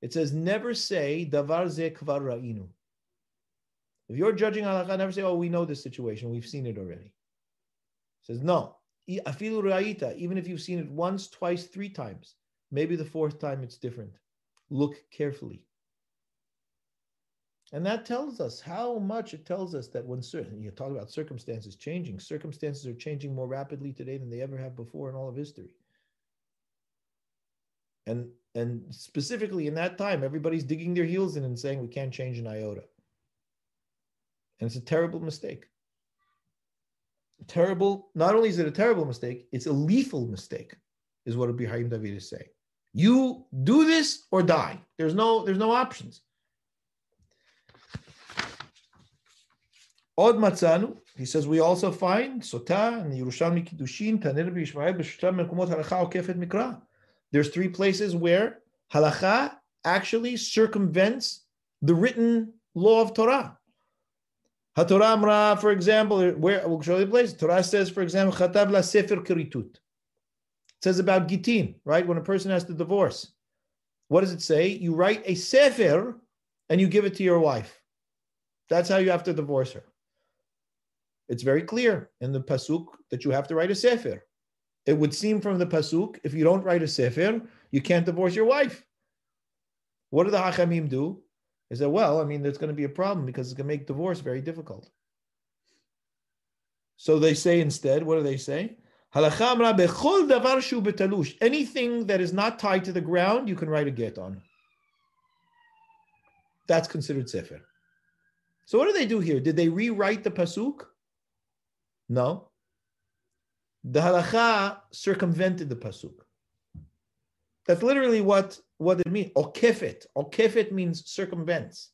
It says, never say davar ze kvar ra'inu. If you're judging halakha, never say, oh, we know this situation. We've seen it already. It says, no. Afilu ra'ita, even if you've seen it once, twice, three times, maybe the fourth time it's different. Look carefully. And that tells us how much it tells us that when certain, you talk about circumstances changing, circumstances are changing more rapidly today than they ever have before in all of history. And specifically in that time, everybody's digging their heels in and saying, we can't change an iota. And it's a terrible mistake. Terrible, not only is it a terrible mistake, it's a lethal mistake, is what Rabbi Haim David is saying. You do this or die. There's no options. Od Matzanu, he says, we also find Sotah and Yerushalmi Kiddushin, Tanir B'Yishmael, B'Shutam Mekumot Halakha Okefet Mikra. There's three places where halakha actually circumvents the written law of Torah. HaTorah Amra, for example, where we'll show the place. Torah says, for example, Chatav la Sefer Kiritut. It says about Gitin, right? When a person has to divorce, what does it say? You write a Sefer and you give it to your wife. That's how you have to divorce her. It's very clear in the Pasuk that you have to write a Sefer. It would seem from the Pasuk, if you don't write a Sefer, you can't divorce your wife. What do the Hachamim do? They said, well, I mean, there's going to be a problem because it's going to make divorce very difficult. So they say instead, what do they say? Anything that is not tied to the ground, you can write a get on. That's considered sefer. So what do they do here? Did they rewrite the pasuk? No. The halakha circumvented the pasuk. That's literally what it means. Okefet. Okefet means circumvents.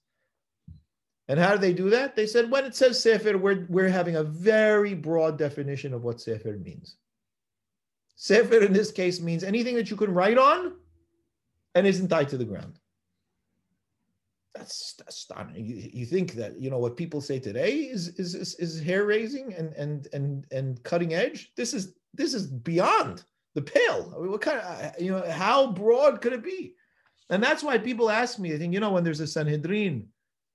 And how do they do that? They said, when it says sefer, we're having a very broad definition of what sefer means. Sefer in this case means anything that you can write on and isn't tied to the ground. That's astonishing. You think that, what people say today is hair-raising and cutting edge? This is beyond the pale. I mean, what kind of, how broad could it be? And that's why people ask me, they think, when there's a Sanhedrin,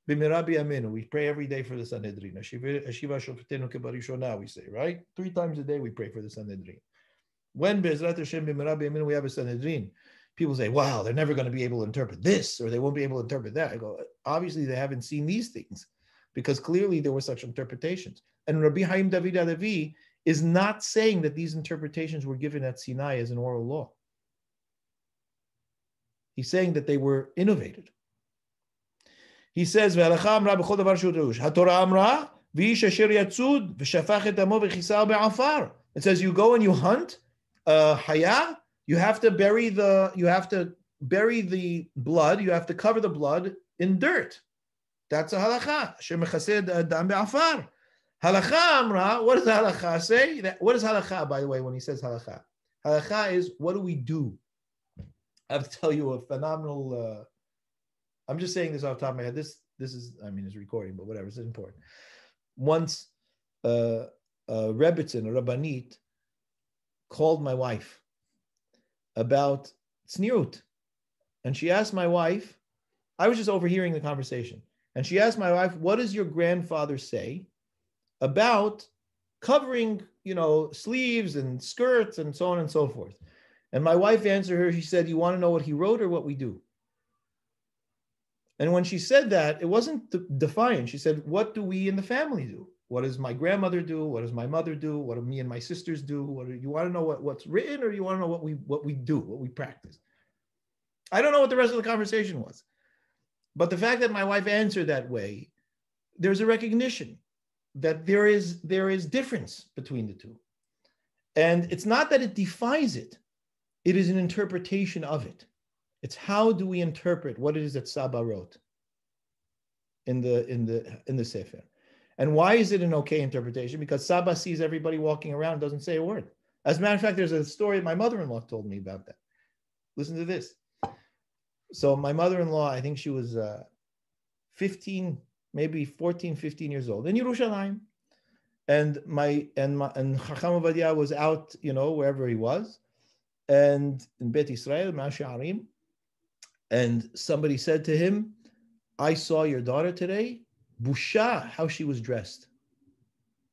B'mirabi Aminu, we pray every day for the Sanhedrin. Ashiva Shofetenu Kebarishona, we say, right? 3 times a day we pray for the Sanhedrin. When Be'ezrat Hashem B'mirabi Aminu we have a Sanhedrin, people say, wow, they're never going to be able to interpret this, or they won't be able to interpret that. I go, obviously they haven't seen these things, because clearly there were such interpretations. And Rabbi Haim David Halevi is not saying that these interpretations were given at Sinai as an oral law. He's saying that they were innovated. He says, it says you go and you hunt haya, you have to bury the blood, you have to cover the blood in dirt. That's a halakha. Halakha amra, what does halakha say? What is halakha, by the way, when he says halakha? Halakha is, what do we do? I have to tell you a phenomenal, I'm just saying this off the top of my head. This is, I mean, it's recording, but whatever, it's important. Once Rebbitzin, a Rabbanit, called my wife about tzniut. And she asked my wife, I was just overhearing the conversation. And she asked my wife, what does your grandfather say about covering, you know, sleeves and skirts and so on and so forth? And my wife answered her, she said, you want to know what he wrote or what we do? And when she said that, it wasn't defiant. She said, what do we in the family do? What does my grandmother do? What does my mother do? What do me and my sisters do? What do you want to know what's written, or you want to know what we do, what we practice? I don't know what the rest of the conversation was. But the fact that my wife answered that way, there's a recognition that there is difference between the two. And it's not that it defies it. It is an interpretation of it. It's how do we interpret what it is that Saba wrote in the Sefer. And why is it an okay interpretation? Because Saba sees everybody walking around and doesn't say a word. As a matter of fact, there's a story my mother-in-law told me about that. Listen to this. So my mother-in-law, I think she was 15, maybe 14, 15 years old in Yerushalayim. And Hacham Ovadia was out, you know, wherever he was. And in Beit Israel, Ma'asha'arim. And somebody said to him, I saw your daughter today. Busha, how she was dressed.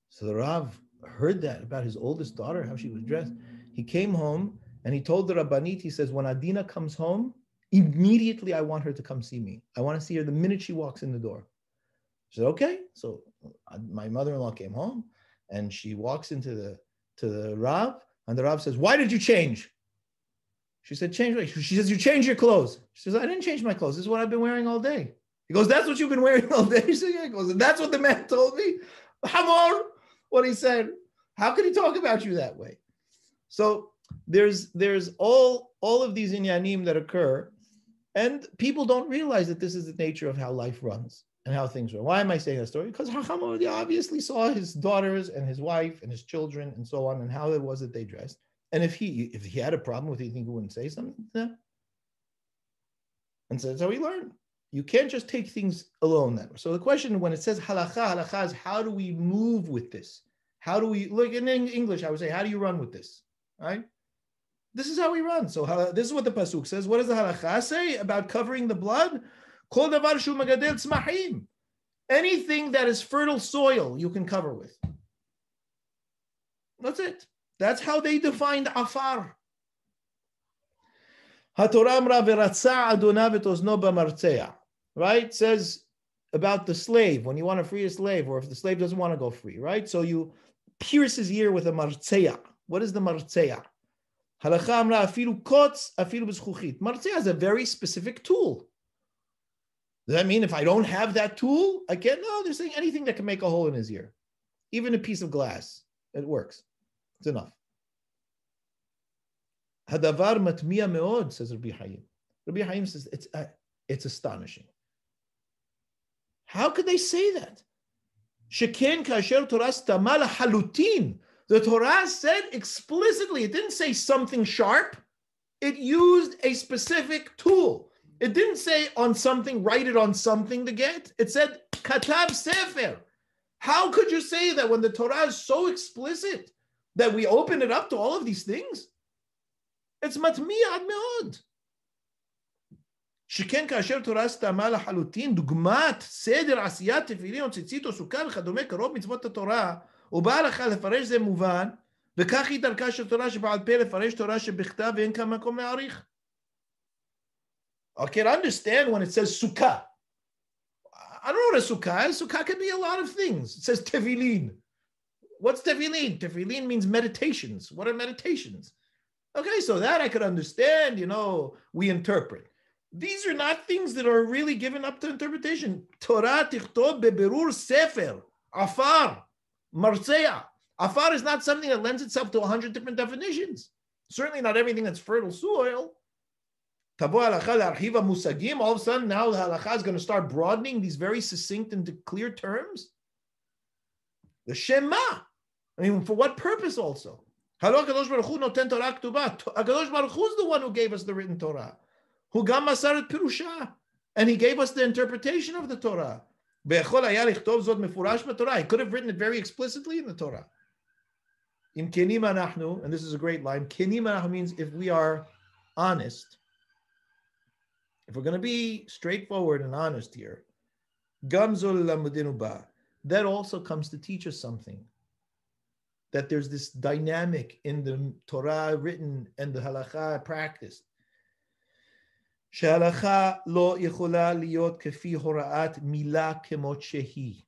So the Rav heard that about his oldest daughter, how she was dressed. He came home and he told the Rabbanit, he says, when Adina comes home, immediately I want her to come see me. I want to see her the minute she walks in the door. She said, okay. So my mother-in-law came home and she walks into the Rav, and the Rav says, why did you change? She said, change. She says, you changed your clothes. She says, I didn't change my clothes. This is what I've been wearing all day. He goes, that's what you've been wearing all day? He said, yeah. He goes, and that's what the man told me? Hamor, what he said. How could he talk about you that way? So there's all of these inyanim that occur, and people don't realize that this is the nature of how life runs and how things run. Why am I saying that story? Because Hacham Ovadia obviously saw his daughters and his wife and his children and so on, and how it was that they dressed. And if he had a problem with it, you think he wouldn't say something to them? And so that's how he learned. You can't just take things alone that way. So the question when it says halakha is how do we move with this? How do we, look in English, I would say, how do you run with this, right? This is how we run. So this is what the Pasuk says. What does the halakha say about covering the blood? Anything that is fertile soil, you can cover with. That's it. That's how they defined afar. Right? Says about the slave, when you want to free a slave, or if the slave doesn't want to go free, right? So you pierce his ear with a martzeya. What is the martzeya? Martzeya is a very specific tool. Does that mean if I don't have that tool, I can't? No, they're saying anything that can make a hole in his ear. Even a piece of glass, it works. It's enough. Hadavar matmiya meod, says Rabbi Haim. Rabbi Haim says, it's astonishing. How could they say that? Sheken kasher Torah stamala halutin. The Torah said explicitly, it didn't say something sharp. It used a specific tool. It didn't say on something, write it on something to get. It said katav sefer. How could you say that when the Torah is so explicit that we open it up to all of these things? It's matmiyad meod. Sheken kasher Torah stamala halutin dugmat seder asiyat tefilin tzitzit usukan chadome karov mitzvot Torah ובא לך לפרש זה מובן, וכך היא דרכה של תורה שבעל פה לפרש תורה שבכתב ואין כאן מקום להעריך. I can understand when it says sukkah. I don't know what a sukkah is. Sukkah can be a lot of things. It says tefillin. What's tefillin? Tefillin means meditations. What are meditations? Okay, so that I could understand, you know, we interpret. These are not things that are really given up to interpretation. Torah tichtov beberur sefer, afar. Marseya. Afar is not something that lends itself to 100 different definitions. Certainly not everything that's fertile soil. All of a sudden now the halakha is going to start broadening these very succinct and clear terms. The Shema. I mean, for what purpose also? HaKadosh Baruch Hu noten Torah Ktuba. HaKadosh Baruch Hu is the one who gave us the written Torah. Hu gam masar et pirusha. And he gave us the interpretation of the Torah. He could have written it very explicitly in the Torah. And this is a great line. Means if we are honest, if we're going to be straightforward and honest here, Gamzul Lamudinu, that also comes to teach us something. That there's this dynamic in the Torah written and the halakha practiced. Shehalakha lo yichula liot kefi horaat mila kemot shehi.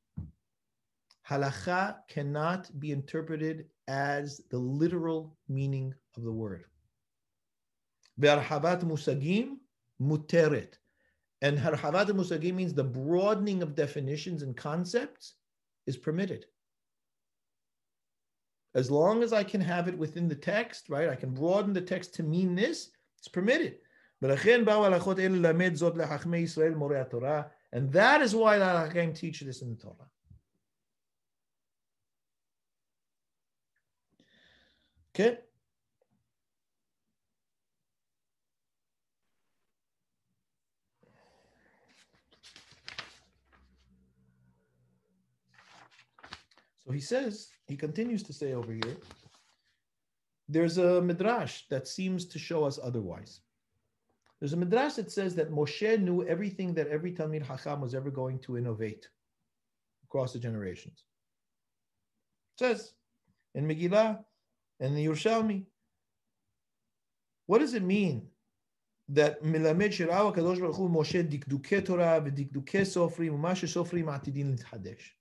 Halakha cannot be interpreted as the literal meaning of the word. Ve'arhavat musagim muteret. And harhavat musagim means the broadening of definitions and concepts is permitted. As long as I can have it within the text, right? I can broaden the text to mean this, it's permitted. And that is why the Hacham teach this in the Torah. Okay. So he says, he continues to say over here, there's a midrash that seems to show us otherwise. There's a midrash that says that Moshe knew everything that every Talmid Chacham was ever going to innovate across the generations. It says in Megillah and the Yerushalmi, what does it mean that Milamed Shirava Kadosh Baruch Hu Moshe Dikduke Torah v'Dikduke Sofrim u'Mashe Sofrim Atidin L'Tchadesh?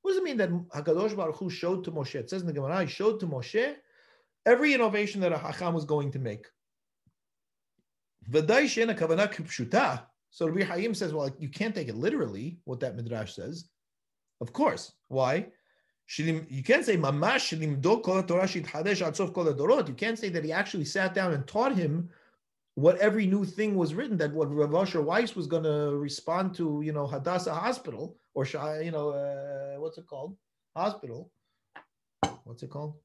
What does it mean that HaKadosh Baruch Hu showed to Moshe? It says in the Gemara, he showed to Moshe every innovation that a Hacham was going to make. So Rabbi Chaim says, well, you can't take it literally, what that Midrash says. Of course. Why? You can't say, you can't say that he actually sat down and taught him what every new thing was written, that what Rav Asher Weiss was going to respond to, you know, Hadassah Hospital, or, you know, what's it called? Hospital. What's it called?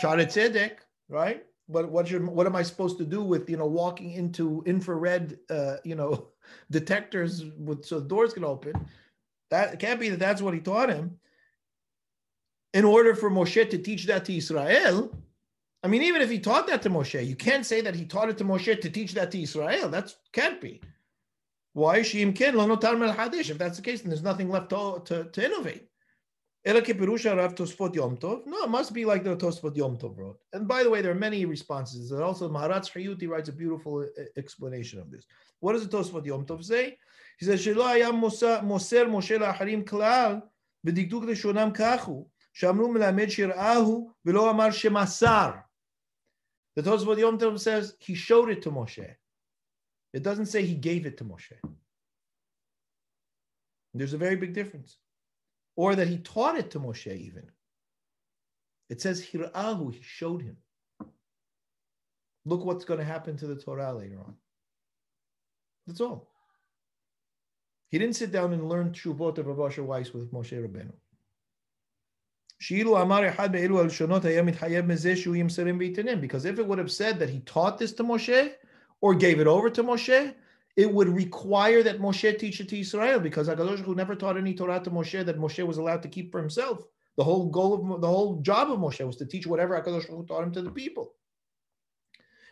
Sha'are Tzedek, right? But what am I supposed to do with, you know, walking into infrared, you know, detectors with so the doors can open? That it can't be that that's what he taught him. In order for Moshe to teach that to Israel, I mean, even if he taught that to Moshe, you can't say that he taught it to Moshe to teach that to Israel. That can't be. Why? If that's the case, then there's nothing left to innovate. No, it must be like the Tosfot Yom Tov wrote. And by the way, there are many responses. And also Maharatz Chayuti writes a beautiful explanation of this. What does the Tosfot Yom Tov say? He says, the Tosfot Yom Tov says he showed it to Moshe. It doesn't say he gave it to Moshe. There's a very big difference. Or that he taught it to Moshe even. It says hir'ahu, he showed him. Look what's going to happen to the Torah later on. That's all. He didn't sit down and learn Tshuvot of Rav Asher Weiss with Moshe Rabbeinu. Because if it would have said that he taught this to Moshe or gave it over to Moshe, it would require that Moshe teach it to Israel, because HaKadosh Baruch Hu never taught any Torah to Moshe that Moshe was allowed to keep for himself. The whole goal of the whole job of Moshe was to teach whatever HaKadosh Baruch Hu taught him to the people.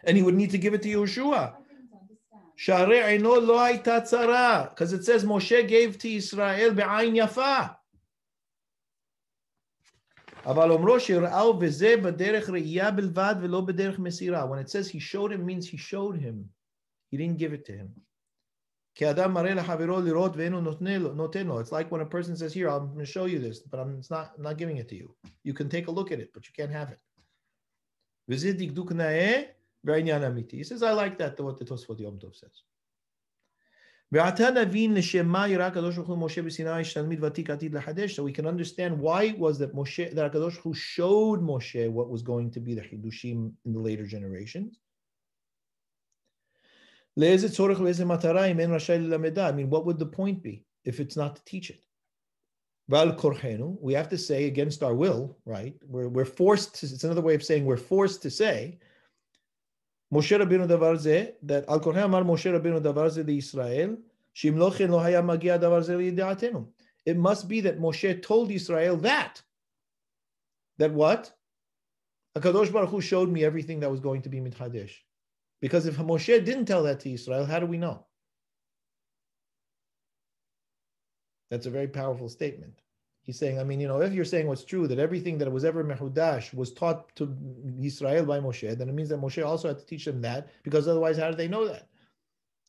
And he would need to give it to Yehoshua. Because it says Moshe gave to Israel be'ain yafa. When it says he showed him, means he showed him. He didn't give it to him. It's like when a person says, here, I'm going to show you this, but I'm not giving it to you. You can take a look at it, but you can't have it. He says, I like that, what the Tosfot Yom Tov says. So we can understand why it was that Moshe, that HaKadosh Baruch Hu showed Moshe what was going to be the Chidushim in the later generations. I mean, what would the point be if it's not to teach it? We have to say against our will, right? We're forced to, it's another way of saying we're forced to say Moshe Rabbeinu davar zeh, that Al Korhen amar Moshe Rabbeinu davar zeh li Yisrael, she'im lo chen lo haya magia davar zeh liyidatenu. It must be that Moshe told Israel that what? HaKadosh Baruch Hu showed me everything that was going to be mitchadesh. Because if Moshe didn't tell that to Israel, how do we know? That's a very powerful statement. He's saying, I mean, you know, if you're saying what's true, that everything that was ever mehudash was taught to Yisrael by Moshe, then it means that Moshe also had to teach them that, because otherwise, how did they know that?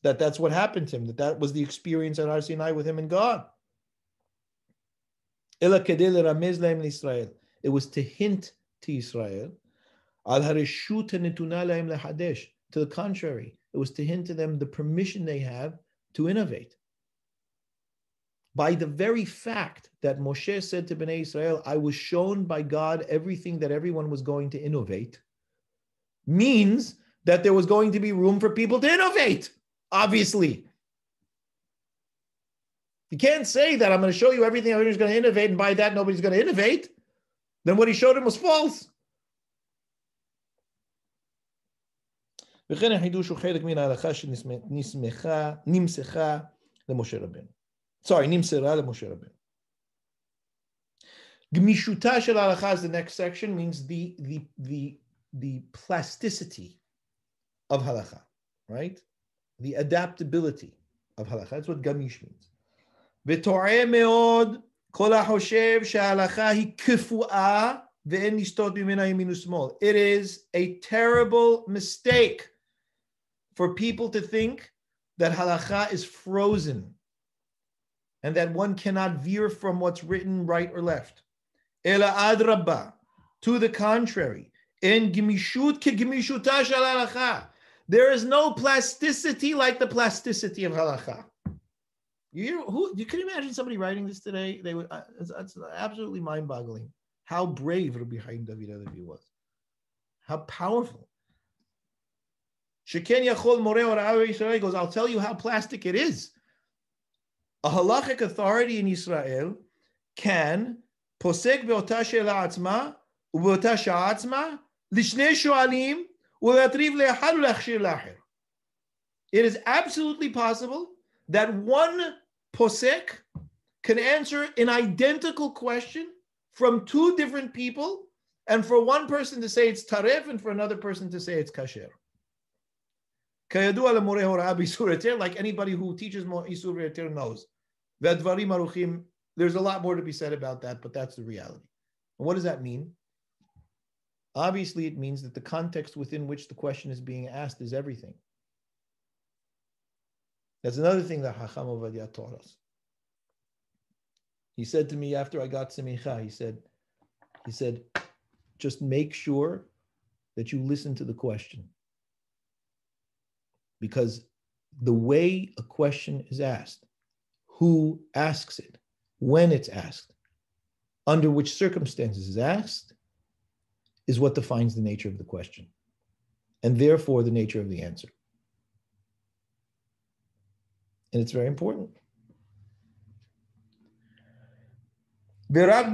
That that's what happened to him, that that was the experience at Har Sinai with him and God. It was to hint to Yisrael, to the contrary, it was to hint to them the permission they have to innovate. By the very fact that Moshe said to Bnei Israel, I was shown by God everything that everyone was going to innovate, means that there was going to be room for people to innovate, obviously. You can't say that I'm going to show you everything, everyone's going to innovate, and by that nobody's going to innovate. Then what he showed him was false. Nimsera le Moshe Rabbeinu. Gmishuta shel halacha, the next section, means the plasticity of halacha, right? The adaptability of halacha. That's what gamish means. V'toreh meod kol ha'choshev shehalacha hi kifua ve'en listot bimena yamin u'smol. It is a terrible mistake for people to think that halacha is frozen, and that one cannot veer from what's written right or left. Ela adrabah, to the contrary, in gimishut ke gimishuta shel halacha. There is no plasticity like the plasticity of halacha. You hear, you can imagine somebody writing this today. They would. It's absolutely mind-boggling how brave Rabbi Haim David Halevi was, how powerful. Sheken yachol moreh ora'ah Yisrael goes, I'll tell you how plastic it is. A halachic authority in Israel can posek be'ota she'ela atzma ube'ota sha'a atzma lishnei sho'alim u'le'atriv le'achad u'le'achshir le'acher. It is absolutely possible that one posek can answer an identical question from two different people, and for one person to say it's taref and for another person to say it's kasher. Like anybody who teaches Isur Eter knows. There's a lot more to be said about that, but that's the reality. And what does that mean? Obviously, it means that the context within which the question is being asked is everything. That's another thing that Hacham Ovadia taught us. He said to me after I got Semicha, he said, just make sure that you listen to the question. Because the way a question is asked, who asks it, when it's asked, under which circumstances it's asked, is what defines the nature of the question, and therefore the nature of the answer. And it's very important. Again,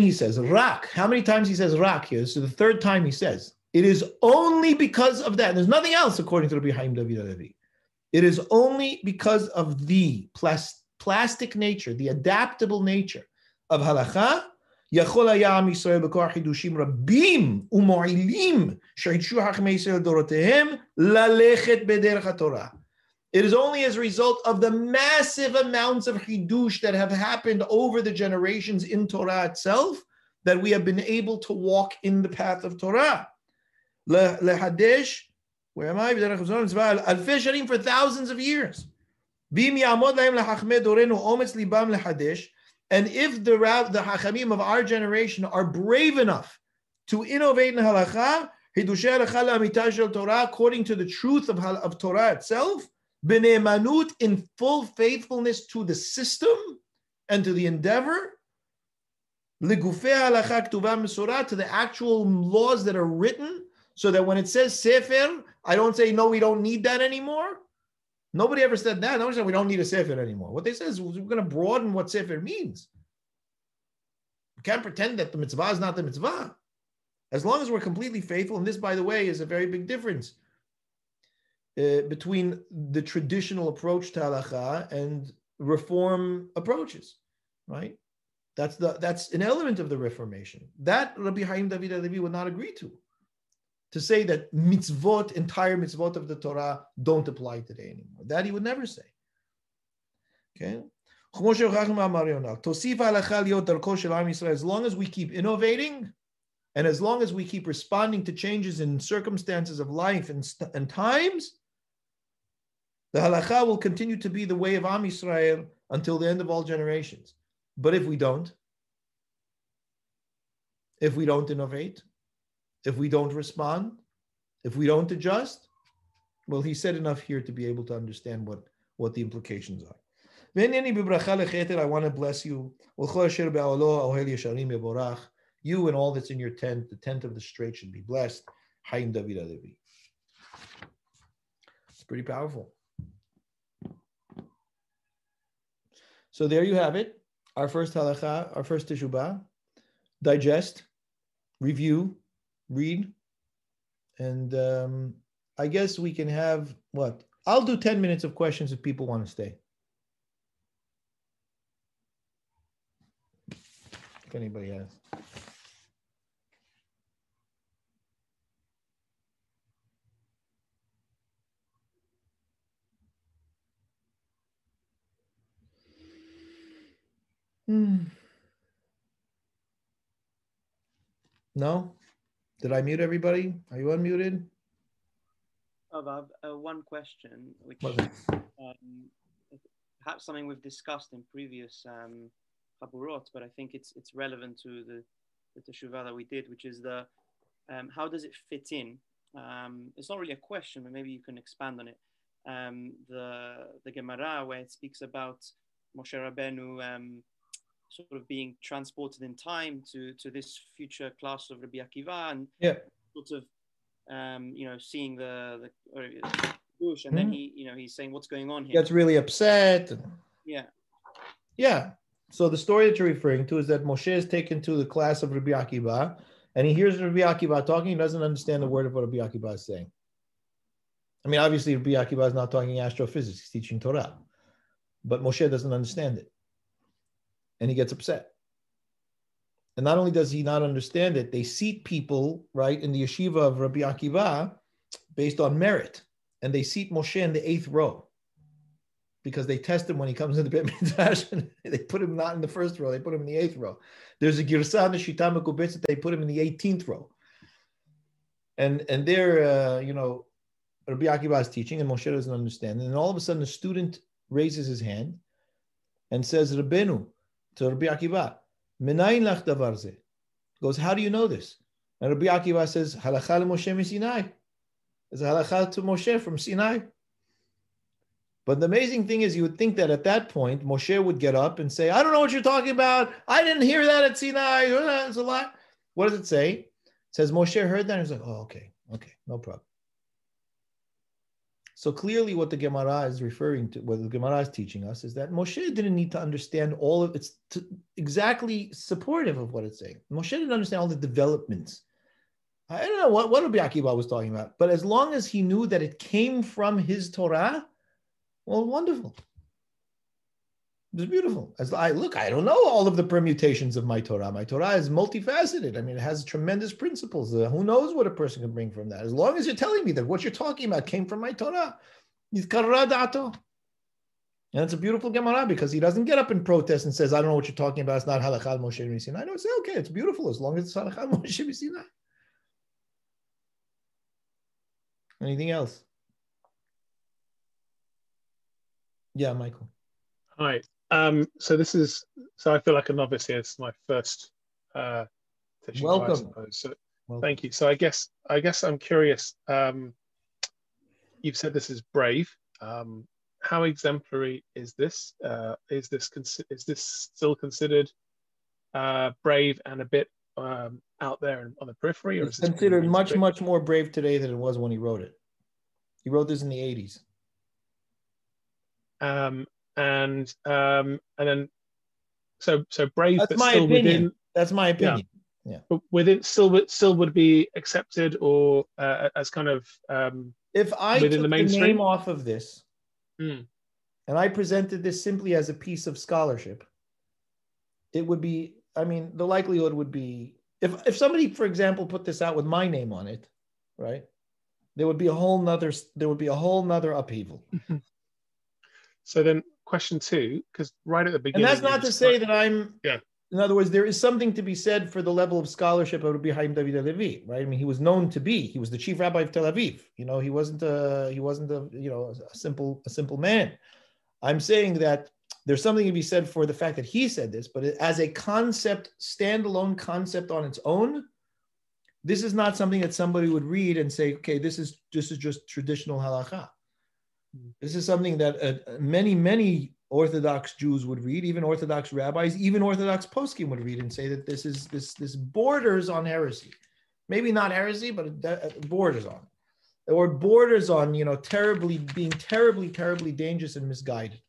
he says, Rak. How many times he says Rak here? This is the third time he says. It is only because of that. There's nothing else, according to Rabbi Haim David Halevi. It is only because of the plastic nature, the adaptable nature of halakha. Yachol haya am Yisrael b'koach hidushim rabim umo'ilim shehidshu chachamei Yisrael dorotehem lalechet b'derech haTorah. It is only as a result of the massive amounts of hidush that have happened over the generations in Torah itself that we have been able to walk in the path of Torah. Lehadesh, where am I? For thousands of years. And if the Hachamim of our generation are brave enough to innovate in halakha, according to the truth of Torah itself, in full faithfulness to the system and to the endeavor, to the actual laws that are written, so that when it says sefer, I don't say, no, we don't need that anymore. Nobody ever said that. Nobody said we don't need a sefer anymore. What they said is we're going to broaden what sefer means. We can't pretend that the mitzvah is not the mitzvah. As long as we're completely faithful, and this, by the way, is a very big difference between the traditional approach to halakha and reform approaches, right? That's an element of the Reformation. That Rabbi Haim David Halevi would not agree to. To say that mitzvot, entire mitzvot of the Torah, don't apply today anymore. That he would never say. Okay? As long as we keep innovating, and as long as we keep responding to changes in circumstances of life and times, the halakha will continue to be the way of Am Yisrael until the end of all generations. But if we don't innovate, if we don't respond, if we don't adjust, well, he said enough here to be able to understand what the implications are. I want to bless you. You and all that's in your tent, the tent of the straight, should be blessed. Haim David Halevi. It's pretty powerful. So there you have it. Our first halakha, our first teshubah. Digest, review, read, and I guess we can have what? I'll do 10 minutes of questions if people want to stay. If anybody has. No? Did I mute everybody? Are you unmuted? One question, which perhaps something we've discussed in previous Chaburot, but I think it's relevant to the teshuvah that we did, which is the how does it fit in? It's not really a question, but maybe you can expand on it. The Gemara, where it speaks about Moshe Rabbeinu sort of being transported in time to this future class of Rabbi Akiva, and sort of seeing the bush, and then he's saying, "What's going on here?" That's really upset. Yeah. So the story that you're referring to is that Moshe is taken to the class of Rabbi Akiva, and he hears Rabbi Akiva talking. He doesn't understand a word of what Rabbi Akiva is saying. I mean, obviously, Rabbi Akiva is not talking astrophysics; he's teaching Torah, but Moshe doesn't understand it, and he gets upset. And not only does he not understand it, they seat people, right, in the yeshiva of Rabbi Akiva based on merit. And they seat Moshe in the 8th row because they test him when he comes into the Beit Midrash. They put him not in the 1st row, they put him in the 8th row. There's a Girsa in the Shita Mekubetz that they put him in the 18th row. And there, Rabbi Akiva is teaching and Moshe doesn't understand. And all of a sudden, a student raises his hand and says, Rabbeinu, to Rabbi Akiva, Menayin lach davar zeh. Goes, how do you know this? And Rabbi Akiva says, halakha l'Moshe miSinai. It's a halakha to Moshe from Sinai. But the amazing thing is, you would think that at that point, Moshe would get up and say, I don't know what you're talking about. I didn't hear that at Sinai. It's a lot. What does it say? It says, Moshe heard that. And he's like, oh, okay, no problem. So clearly what the Gemara is referring to, what the Gemara is teaching us, is that Moshe didn't need to understand all of it's exactly supportive of what it's saying. Moshe didn't understand all the developments. I don't know what Rabbi Akiva was talking about, but as long as he knew that it came from his Torah, well, wonderful. It was beautiful. I don't know all of the permutations of my Torah. My Torah is multifaceted. I mean, it has tremendous principles. Who knows what a person can bring from that? As long as you're telling me that what you're talking about came from my Torah. And it's a beautiful Gemara because he doesn't get up in protest and says, I don't know what you're talking about. It's not halakha Moshe Sinai. I don't say, okay, it's beautiful as long as it's halakha Moshe Sinai. Anything else? Yeah, Michael. Hi. So I feel like a novice here. It's my first teshuvah, welcome. I suppose. So welcome. Thank you. So I guess I'm curious. You've said this is brave. How exemplary is this? Is this still considered brave and a bit out there and on the periphery, or is it considered much more brave today than it was when he wrote it? He wrote this in the 80s. And then, so brave. That's but my still opinion. Within, that's my opinion. Yeah. But within, still would be accepted or as kind of if I within took the mainstream name off of this, and I presented this simply as a piece of scholarship, it would be. I mean, the likelihood would be if somebody, for example, put this out with my name on it, right? There would be a whole nother upheaval. So then. question two, because right at the beginning. And that's not to say that I'm, yeah. In other words, there is something to be said for the level of scholarship of Rabbi Haim David Halevi, right? I mean, he was known to be, he was the chief rabbi of Tel Aviv. You know, he wasn't a simple man. I'm saying that there's something to be said for the fact that he said this, but as a concept, standalone concept on its own, this is not something that somebody would read and say, okay, this is just traditional halakha. This is something that many Orthodox Jews would read, even Orthodox rabbis, even Orthodox poskim would read and say that this borders on heresy. Maybe not heresy, but it borders on, or borders on, you know, terribly dangerous and misguided.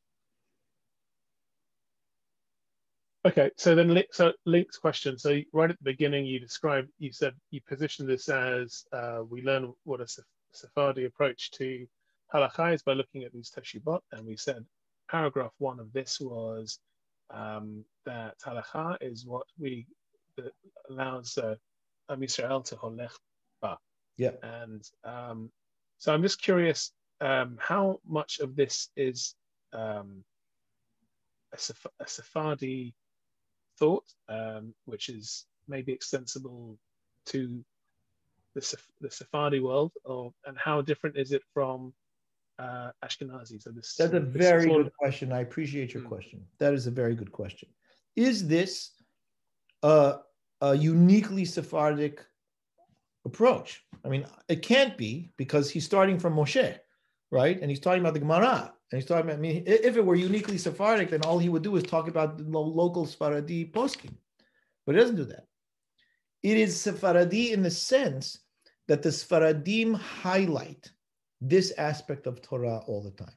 Okay, so then Link's question. So right at the beginning, you said you positioned this as we learn what a Sephardi approach to halakha is by looking at these teshubot, and we said paragraph one of this was that halakha is what that allows Am Yisrael to holech ba. Yeah. And so I'm just curious how much of this is a Sephardi thought, which is maybe extensible to the Sephardi world, and how different is it from Ashkenazi? So that's a very good question. I appreciate your question. That is a very good question. Is this a uniquely Sephardic approach? I mean, it can't be, because he's starting from Moshe, right? And he's talking about the Gemara. And he's talking about, I mean, if it were uniquely Sephardic, then all he would do is talk about the local Sephardi poskim. But he doesn't do that. It is Sephardi in the sense that the Sephardim highlight this aspect of Torah all the time.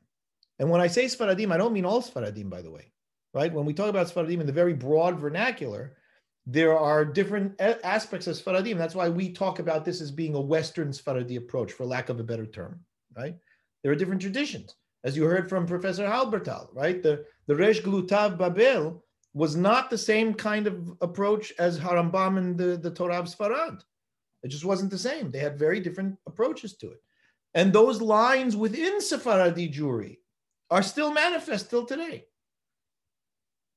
And when I say Sephardim, I don't mean all Sephardim, by the way, right? When we talk about Sephardim in the very broad vernacular, there are different aspects of Sephardim. That's why we talk about this as being a Western Sephardi approach, for lack of a better term, right? There are different traditions. As you heard from Professor Halbertal, right? The Resh Glutav Babel was not the same kind of approach as Harambam and the Torah of Sfarad. It just wasn't the same. They had very different approaches to it. And those lines within Sephardi Jewry are still manifest till today.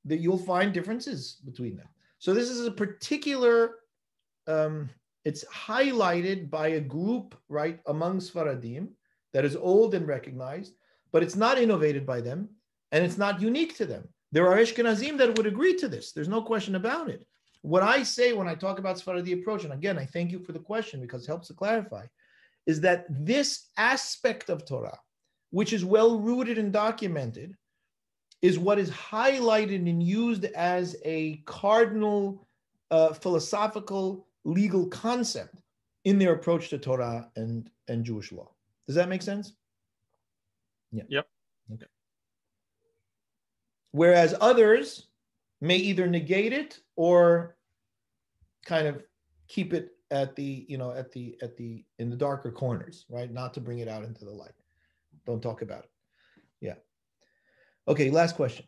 That you'll find differences between them. So this is a particular, it's highlighted by a group, right, among Sfaradim that is old and recognized, but it's not innovated by them, and it's not unique to them. There are Ashkenazim that would agree to this. There's no question about it. What I say when I talk about Sephardi approach, and again, I thank you for the question because it helps to clarify, is that this aspect of Torah, which is well-rooted and documented, is what is highlighted and used as a cardinal philosophical legal concept in their approach to Torah and Jewish law. Does that make sense? Yeah. Yep. Okay. Whereas others may either negate it or kind of keep it at the, you know, in the darker corners, right? Not to bring it out into the light. Don't talk about it. Yeah. Okay, last question.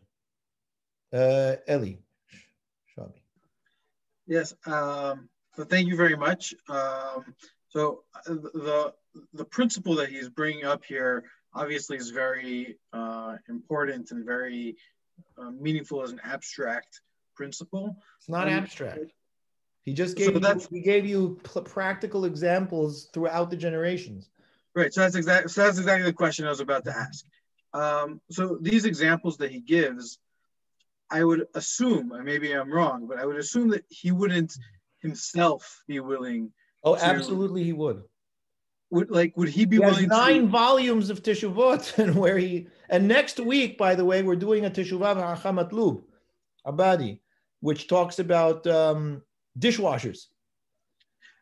Eli Shami. Yes. So thank you very much. So the principle that he's bringing up here obviously is very important and very meaningful as an abstract principle. It's not abstract. He just gave you practical examples throughout the generations. Right. So that's exactly the question I was about to ask. So these examples that he gives, I would assume, and maybe I'm wrong, but I would assume that he wouldn't himself be willing. Oh, absolutely, he would. Would he be willing? Nine volumes of teshuvot, and next week, by the way, we're doing a teshuvah Hachamat Lub, Abadi, which talks about dishwashers,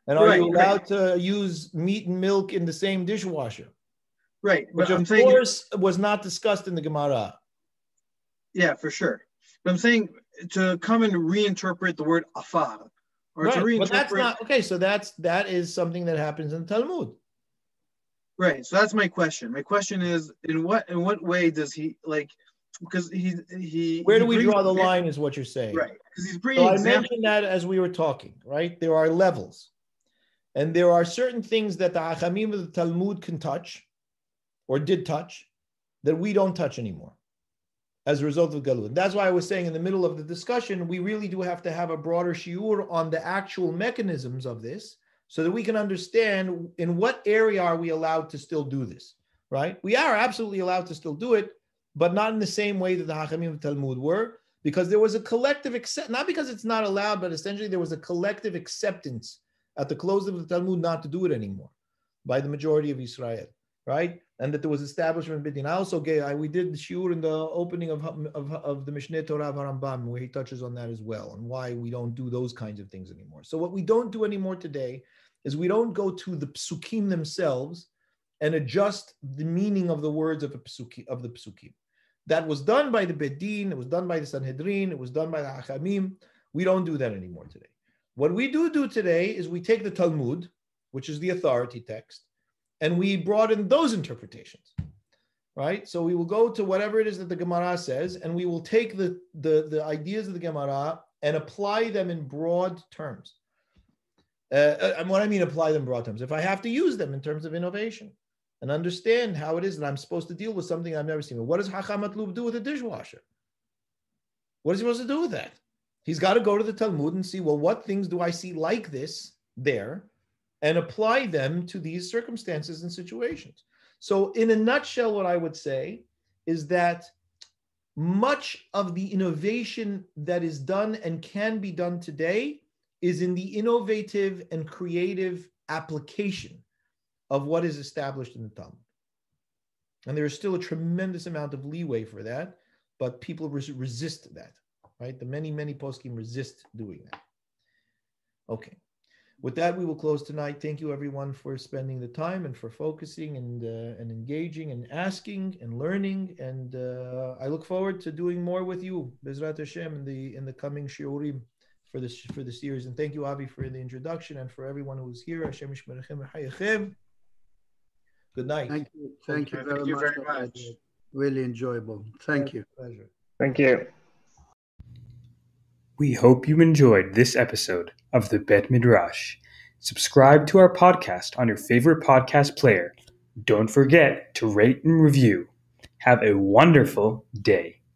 and are you allowed to use meat and milk in the same dishwasher? Right, which of course was not discussed in the Gemara. Yeah, for sure. But I'm saying to come and reinterpret the word afar, or to reinterpret. But that's not okay. So that is something that happens in Talmud. Right. So that's my question. My question is, in what way does he because he where do we draw the line is what you're saying. Right. Because he's bringing. So I mentioned that as we were talking. Right. There are levels, and there are certain things that the Hachamim of the Talmud can touch, or did touch, that we don't touch anymore. as a result of Galut. That's why I was saying in the middle of the discussion, we really do have to have a broader shiur on the actual mechanisms of this so that we can understand in what area are we allowed to still do this, right? We are absolutely allowed to still do it, but not in the same way that the Hachamim of Talmud were, because there was a collective accept, not because it's not allowed, but essentially there was a collective acceptance at the close of the Talmud not to do it anymore by the majority of Israel, right? And that there was establishment between. I also gave, we did the shiur in the opening of the Mishneh Torah of Harambam, where he touches on that as well, and why we don't do those kinds of things anymore. So what we don't do anymore today is we don't go to the psukim themselves and adjust the meaning of the words of, the psukim. That was done by the Bedin, it was done by the Sanhedrin, it was done by the Hachamim. We don't do that anymore today. What we do today is we take the Talmud, which is the authority text, and we broaden those interpretations, right? So we will go to whatever it is that the Gemara says, and we will take the ideas of the Gemara and apply them in broad terms. And what I mean apply them in broad terms, if I have to use them in terms of innovation and understand how it is that I'm supposed to deal with something I've never seen. What does Hachamat Lub do with a dishwasher? What is he supposed to do with that? He's got to go to the Talmud and see, well, what things do I see like this there, and apply them to these circumstances and situations. So in a nutshell, what I would say is that much of the innovation that is done and can be done today is in the innovative and creative application of what is established in the Talmud. And there is still a tremendous amount of leeway for that, but people resist that, right? The many, many poskim resist doing that. Okay. With that, we will close tonight. Thank you, everyone, for spending the time and for focusing and engaging and asking and learning. And I look forward to doing more with you, Bezrat Hashem, in the coming shiurim for this series. And thank you, Avi, for the introduction and for everyone who's here. Hashem yishmerechem v'chayechem. Good night. Thank you. Thank you very much. Really enjoyable. Thank you. Pleasure. Thank you. We hope you enjoyed this episode of the Bet Midrash. Subscribe to our podcast on your favorite podcast player. Don't forget to rate and review. Have a wonderful day.